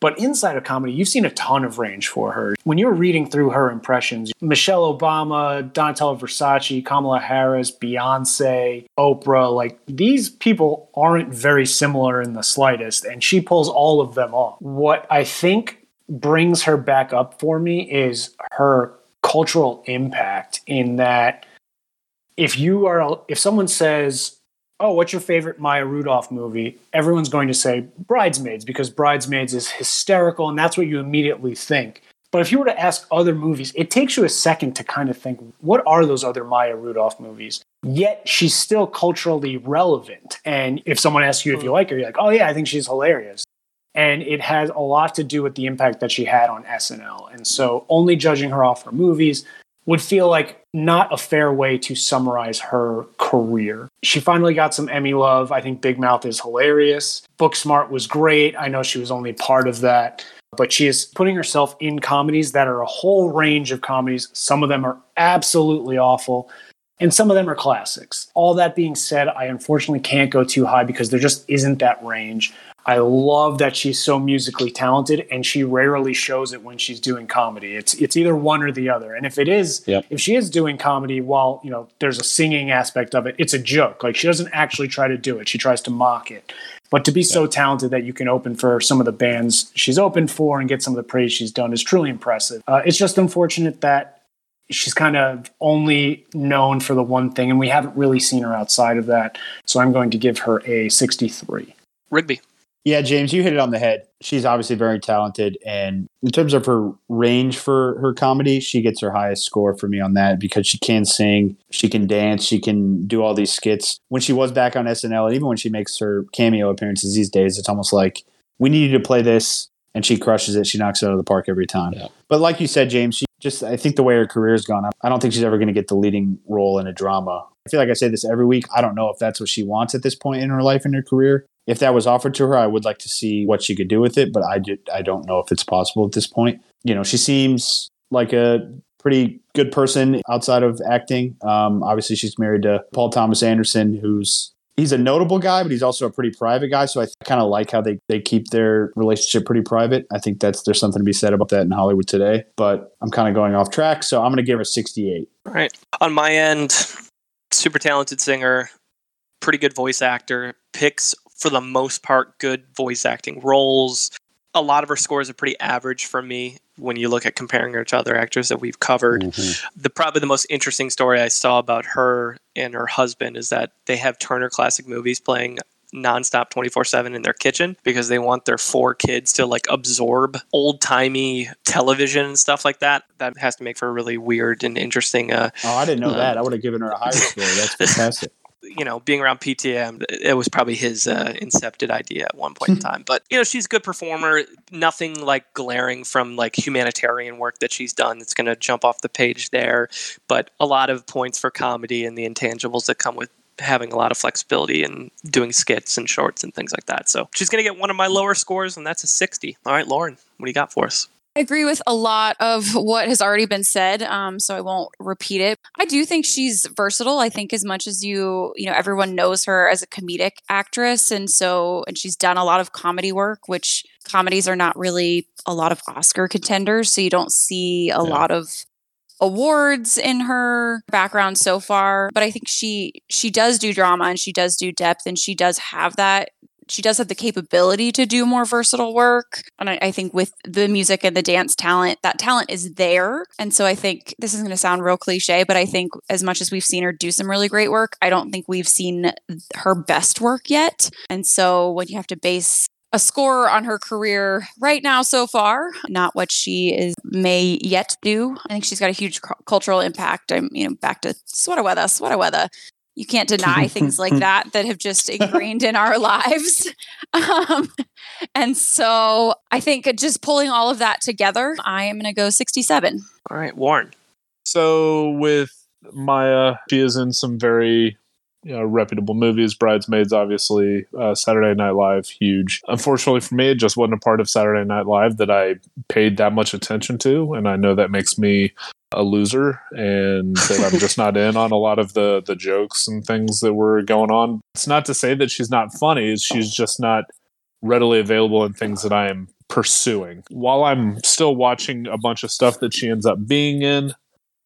But inside of comedy, you've seen a ton of range for her. When you're reading through her impressions, Michelle Obama, Donatella Versace, Kamala Harris, Beyonce, Oprah, like these people aren't very similar in the slightest. And she pulls all of them off. What I think brings her back up for me is her cultural impact, in that if someone says, oh, what's your favorite Maya Rudolph movie? Everyone's going to say Bridesmaids, because Bridesmaids is hysterical and that's what you immediately think. But if you were to ask other movies, it takes you a second to kind of think, what are those other Maya Rudolph movies? Yet she's still culturally relevant. And if someone asks you if you like her, you're like, oh yeah, I think she's hilarious. And it has a lot to do with the impact that she had on SNL. And so only judging her off her movies would feel like not a fair way to summarize her career. She finally got some Emmy love. I think Big Mouth is hilarious. Booksmart was great. I know she was only part of that. But she is putting herself in comedies that are a whole range of comedies. Some of them are absolutely awful. And some of them are classics. All that being said, I unfortunately can't go too high because there just isn't that range. I love that she's so musically talented, and she rarely shows it when she's doing comedy. It's either one or the other. And if it is, if she is doing comedy, while there's a singing aspect of it, it's a joke. Like, she doesn't actually try to do it. She tries to mock it. But to be so talented that you can open for some of the bands she's opened for and get some of the praise she's done is truly impressive. It's just unfortunate that she's kind of only known for the one thing, and we haven't really seen her outside of that. So I'm going to give her a 63. Rigby. Yeah, James, you hit it on the head. She's obviously very talented. And in terms of her range for her comedy, she gets her highest score for me on that, because she can sing, she can dance, she can do all these skits. When she was back on SNL, and even when she makes her cameo appearances these days, it's almost like, we need you to play this. And she crushes it. She knocks it out of the park every time. Yeah. But like you said, James, I think the way her career's gone up, I don't think she's ever going to get the leading role in a drama. I feel like I say this every week. I don't know if that's what she wants at this point in her life and her career. If that was offered to her, I would like to see what she could do with it, but I don't know if it's possible at this point. She seems like a pretty good person outside of acting. Obviously, she's married to Paul Thomas Anderson, he's a notable guy, but he's also a pretty private guy. So I kind of like how they keep their relationship pretty private. I think there's something to be said about that in Hollywood today, but I'm kind of going off track. So I'm going to give her 68. All right. On my end, super talented singer, pretty good voice actor, picks for the most part good voice acting roles. A lot of her scores are pretty average for me when you look at comparing her to other actors that we've covered. Mm-hmm. Probably the most interesting story I saw about her and her husband is that they have Turner Classic Movies playing nonstop 24/7 in their kitchen because they want their 4 kids to like absorb old-timey television and stuff like that. That has to make for a really weird and interesting... I didn't know that. I would have given her a higher score. That's fantastic. Being around PTM, it was probably his incepted idea at one point in time. But, she's a good performer. Nothing like glaring from like humanitarian work that she's done that's going to jump off the page there. But a lot of points for comedy and the intangibles that come with having a lot of flexibility and doing skits and shorts and things like that. So she's going to get one of my lower scores, and that's a 60. All right, Lauren, what do you got for us? I agree with a lot of what has already been said, so I won't repeat it. I do think she's versatile. I think as much as everyone knows her as a comedic actress, and she's done a lot of comedy work, which comedies are not really a lot of Oscar contenders, so you don't see a lot of awards in her background so far. But I think she does do drama, and she does do depth, and she does have that. She does have the capability to do more versatile work. And I think with the music and the dance talent, that talent is there. And so I think this is going to sound real cliche, but I think as much as we've seen her do some really great work, I don't think we've seen her best work yet. And so when you have to base a scorer on her career right now so far. Not what she is may yet do. I think she's got a huge cultural impact. I'm, back to sweater weather. You can't deny things like that have just ingrained in our lives. And so I think just pulling all of that together, I am going to go 67. All right, Warren. So with Maya, she is in some very reputable movies. Bridesmaids, obviously. Saturday Night Live, huge. Unfortunately for me, it just wasn't a part of Saturday Night Live that I paid that much attention to. And I know that makes me a loser and that I'm just not in on a lot of the jokes and things that were going on. It's not to say that she's not funny. She's just not readily available in things that I am pursuing. While I'm still watching a bunch of stuff that she ends up being in,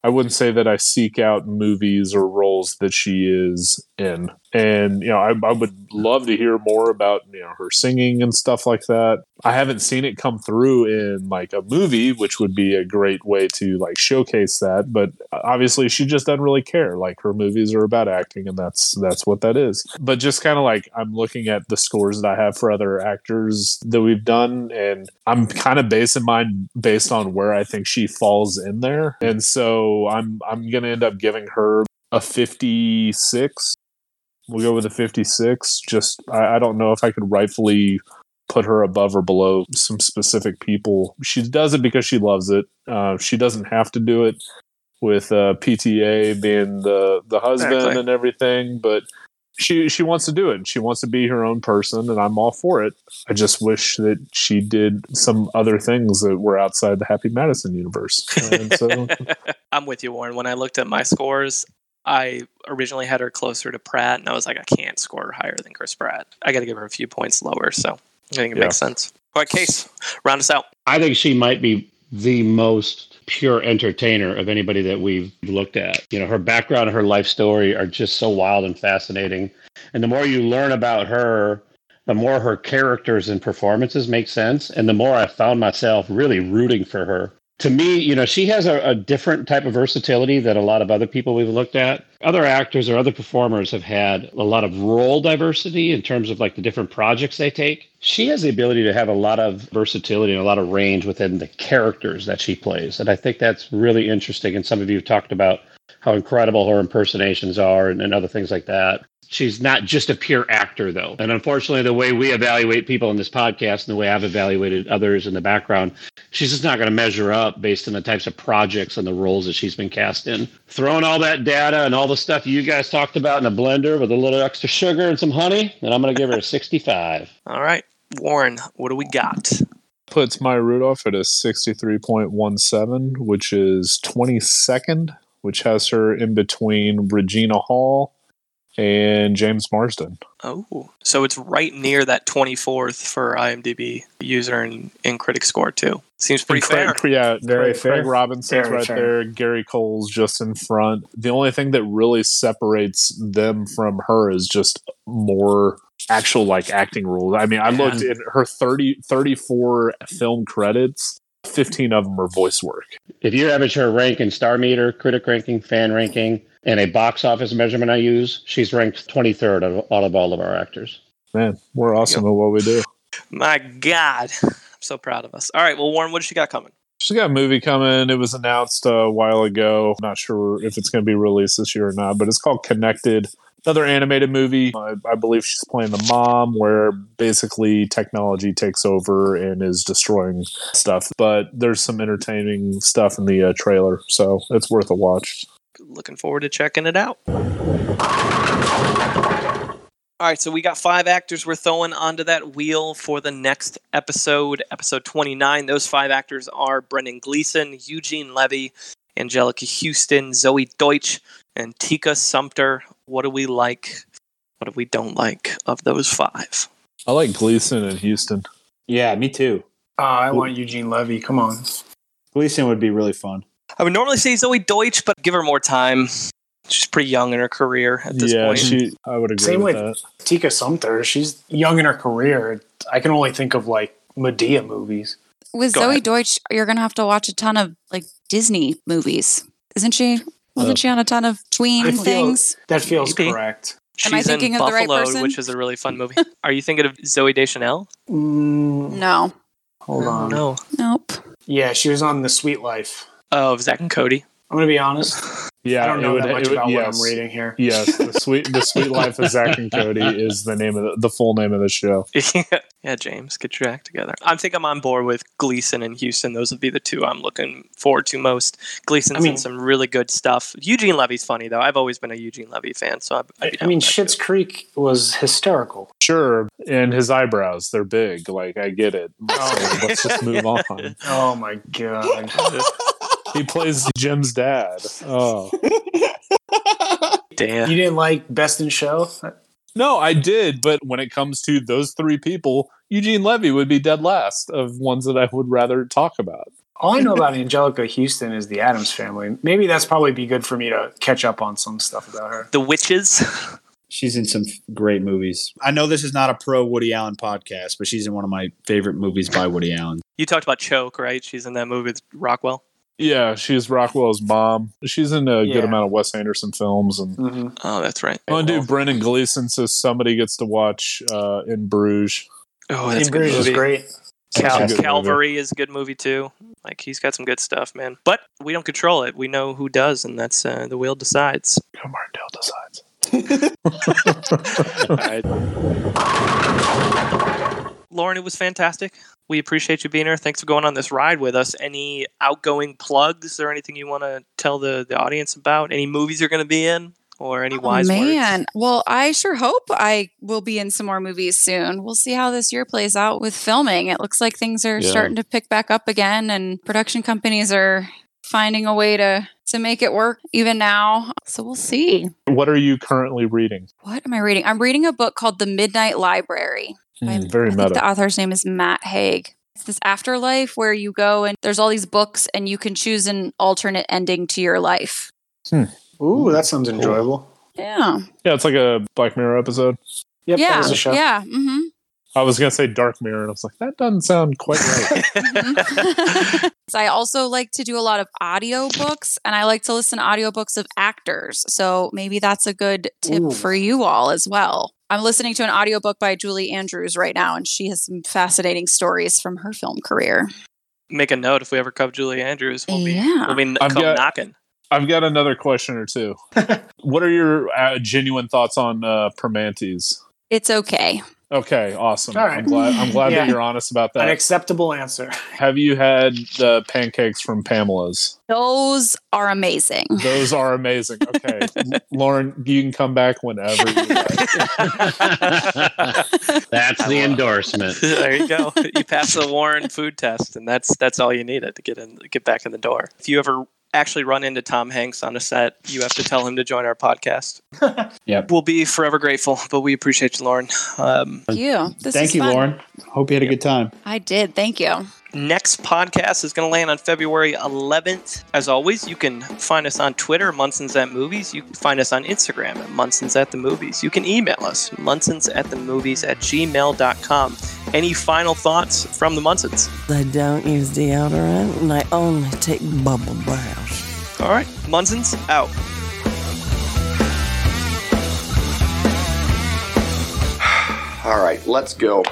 I wouldn't say that I seek out movies or roles that she is in. And, I would love to hear more about, her singing and stuff like that. I haven't seen it come through in a movie, which would be a great way to showcase that. But obviously she just doesn't really care. Her movies are about acting, and that's what that is. But just kind of I'm looking at the scores that I have for other actors that we've done, and I'm kind of basing mine based on where I think she falls in there. And so I'm going to end up giving her a 56. We'll go with a 56. Just, I don't know if I could rightfully put her above or below some specific people. She does it because she loves it. She doesn't have to do it with PTA being the husband and everything, but she wants to do it. She wants to be her own person, and I'm all for it. I just wish that she did some other things that were outside the Happy Madison universe. And so, I'm with you, Warren. When I looked at my scores, I originally had her closer to Pratt, and I was like, I can't score her higher than Chris Pratt. I got to give her a few points lower, so I think it makes sense. All right, Case, round us out. I think she might be the most pure entertainer of anybody that we've looked at. Her background and her life story are just so wild and fascinating. And the more you learn about her, the more her characters and performances make sense, and the more I found myself really rooting for her. To me, she has a different type of versatility than a lot of other people we've looked at. Other actors or other performers have had a lot of role diversity in terms of the different projects they take. She has the ability to have a lot of versatility and a lot of range within the characters that she plays. And I think that's really interesting. And some of you have talked about how incredible her impersonations are and other things like that. She's not just a pure actor, though. And unfortunately, the way we evaluate people in this podcast and the way I've evaluated others in the background, she's just not going to measure up based on the types of projects and the roles that she's been cast in. Throwing all that data and all the stuff you guys talked about in a blender with a little extra sugar and some honey, and I'm going to give her a 65. All right. Warren, what do we got? Puts Maya Rudolph at a 63.17, which is 22nd, which has her in between Regina Hall and James Marsden. Oh, so it's right near that 24th for IMDb user and critic score, too. Seems pretty fair. Yeah, very fair. Craig Robinson's there. Gary Cole's just in front. The only thing that really separates them from her is just more actual acting roles. I mean, I looked at her 34 film credits. 15 of them are voice work. If you average her rank in Star Meter, critic ranking, fan ranking, and a box office measurement I use, she's ranked 23rd out of all of our actors. Man, we're awesome at what we do. My God. I'm so proud of us. All right, well, Warren, what does she got coming? She's got a movie coming. It was announced a while ago. I'm not sure if it's going to be released this year or not, but it's called Connected. Another animated movie. I believe she's playing the mom, where basically technology takes over and is destroying stuff. But there's some entertaining stuff in the trailer, so it's worth a watch. Looking forward to checking it out. All right, so we got 5 actors we're throwing onto that wheel for the next episode, episode 29. Those 5 actors are Brendan Gleeson, Eugene Levy, Angelica Houston, Zoe Deutsch, and Tika Sumpter. What do we like? What do we don't like of those 5? I like Gleason and Houston. Yeah, me too. I want Eugene Levy. Come on. Gleason would be really fun. I would normally say Zoe Deutsch, but give her more time. She's pretty young in her career at this point. I would agree Same with Tika Sumpter. She's young in her career. I can only think of Madea movies. With Zoe Deutsch, you're going to have to watch a ton of Disney movies. Isn't she? Wasn't she on a ton of tween things? That feels correct. She's in Buffalo, the right person? Which is a really fun movie. Are you thinking of Zooey Deschanel? No. Hold on. No. Nope. Yeah, she was on The Suite Life. Oh, Zach and Cody. I'm going to be honest. Yeah, I don't know that much about what I'm reading here. Yes, the Suite Life of Zach and Cody is the name of the full name of the show. Yeah, James, get your act together. I think I'm on board with Gleason and Houston. Those would be the two I'm looking forward to most. Gleason's in some really good stuff. Eugene Levy's funny, though. I've always been a Eugene Levy fan. So I mean, Schitt's Creek was hysterical. Sure, and his eyebrows, they're big. Like, I get it. Oh. So let's just move on. Oh, my God. He plays Jim's dad. Oh. Damn. You didn't like Best in Show? No, I did. But when it comes to those three people, Eugene Levy would be dead last of ones that I would rather talk about. All I know about Angelica Houston is The Addams Family. Maybe that's probably be good for me to catch up on some stuff about her. The Witches. She's in some great movies. I know this is not a pro Woody Allen podcast, but she's in one of my favorite movies by Woody Allen. You talked about Choke, right? She's in that movie with Rockwell. Yeah, she's Rockwell's mom. She's in a good amount of Wes Anderson films. And mm-hmm. Oh, that's right. I want to do Brendan Gleeson, so somebody gets to watch In Bruges. Oh, that's In Bruges is great. Calvary is a good movie, too. Like, he's got some good stuff, man. But we don't control it. We know who does, and that's the wheel decides. Bill Martindale decides. All right. Lauren, it was fantastic. We appreciate you being here. Thanks for going on this ride with us. Any outgoing plugs or anything you want to tell the audience about? Any movies you're going to be in or any wise words? Man, well, I sure hope I will be in some more movies soon. We'll see how this year plays out with filming. It looks like things are starting to pick back up again, and production companies are finding a way to make it work even now. So we'll see. What are you currently reading? What am I reading? I'm reading a book called The Midnight Library. I think the author's name is Matt Haig. It's this afterlife where you go and there's all these books and you can choose an alternate ending to your life. Ooh, that sounds enjoyable. Yeah. Yeah, it's like a Black Mirror episode. Yep, yeah. That was a show. Yeah. Mm-hmm. I was going to say Dark Mirror, and I was like, that doesn't sound quite right. So I also like to do a lot of audiobooks, and I like to listen to audiobooks of actors. So maybe that's a good tip for you all as well. I'm listening to an audiobook by Julie Andrews right now, and she has some fascinating stories from her film career. Make a note if we ever cover Julie Andrews, we'll be knocking. I've got another question or two. What are your genuine thoughts on Permantes? It's okay. Okay, awesome. All right. I'm glad that you're honest about that. An acceptable answer. Have you had the pancakes from Pamela's? Those are amazing. Okay. Lauren, you can come back whenever you like. That's the endorsement. There you go. You pass the Warren food test, and that's all you needed to get back in the door. If you ever actually run into Tom Hanks on a set, you have to tell him to join our podcast. Yep. We'll be forever grateful, but we appreciate you, Lauren. Thank you. Thank you, Lauren. Hope you had a good time. I did. Thank you. Next podcast is going to land on February 11th. As always, you can find us on Twitter, Munson's at Movies. You can find us on Instagram at Munson's at the Movies. You can email us, munsonsatthemovies@gmail.com. Any final thoughts from the Munsons? I don't use deodorant, and I only take bubble baths. All right, Munson's out. All right, let's go.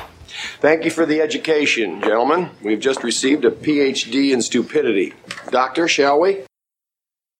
Thank you for the education, gentlemen. We've just received a PhD in stupidity. Doctor, shall we?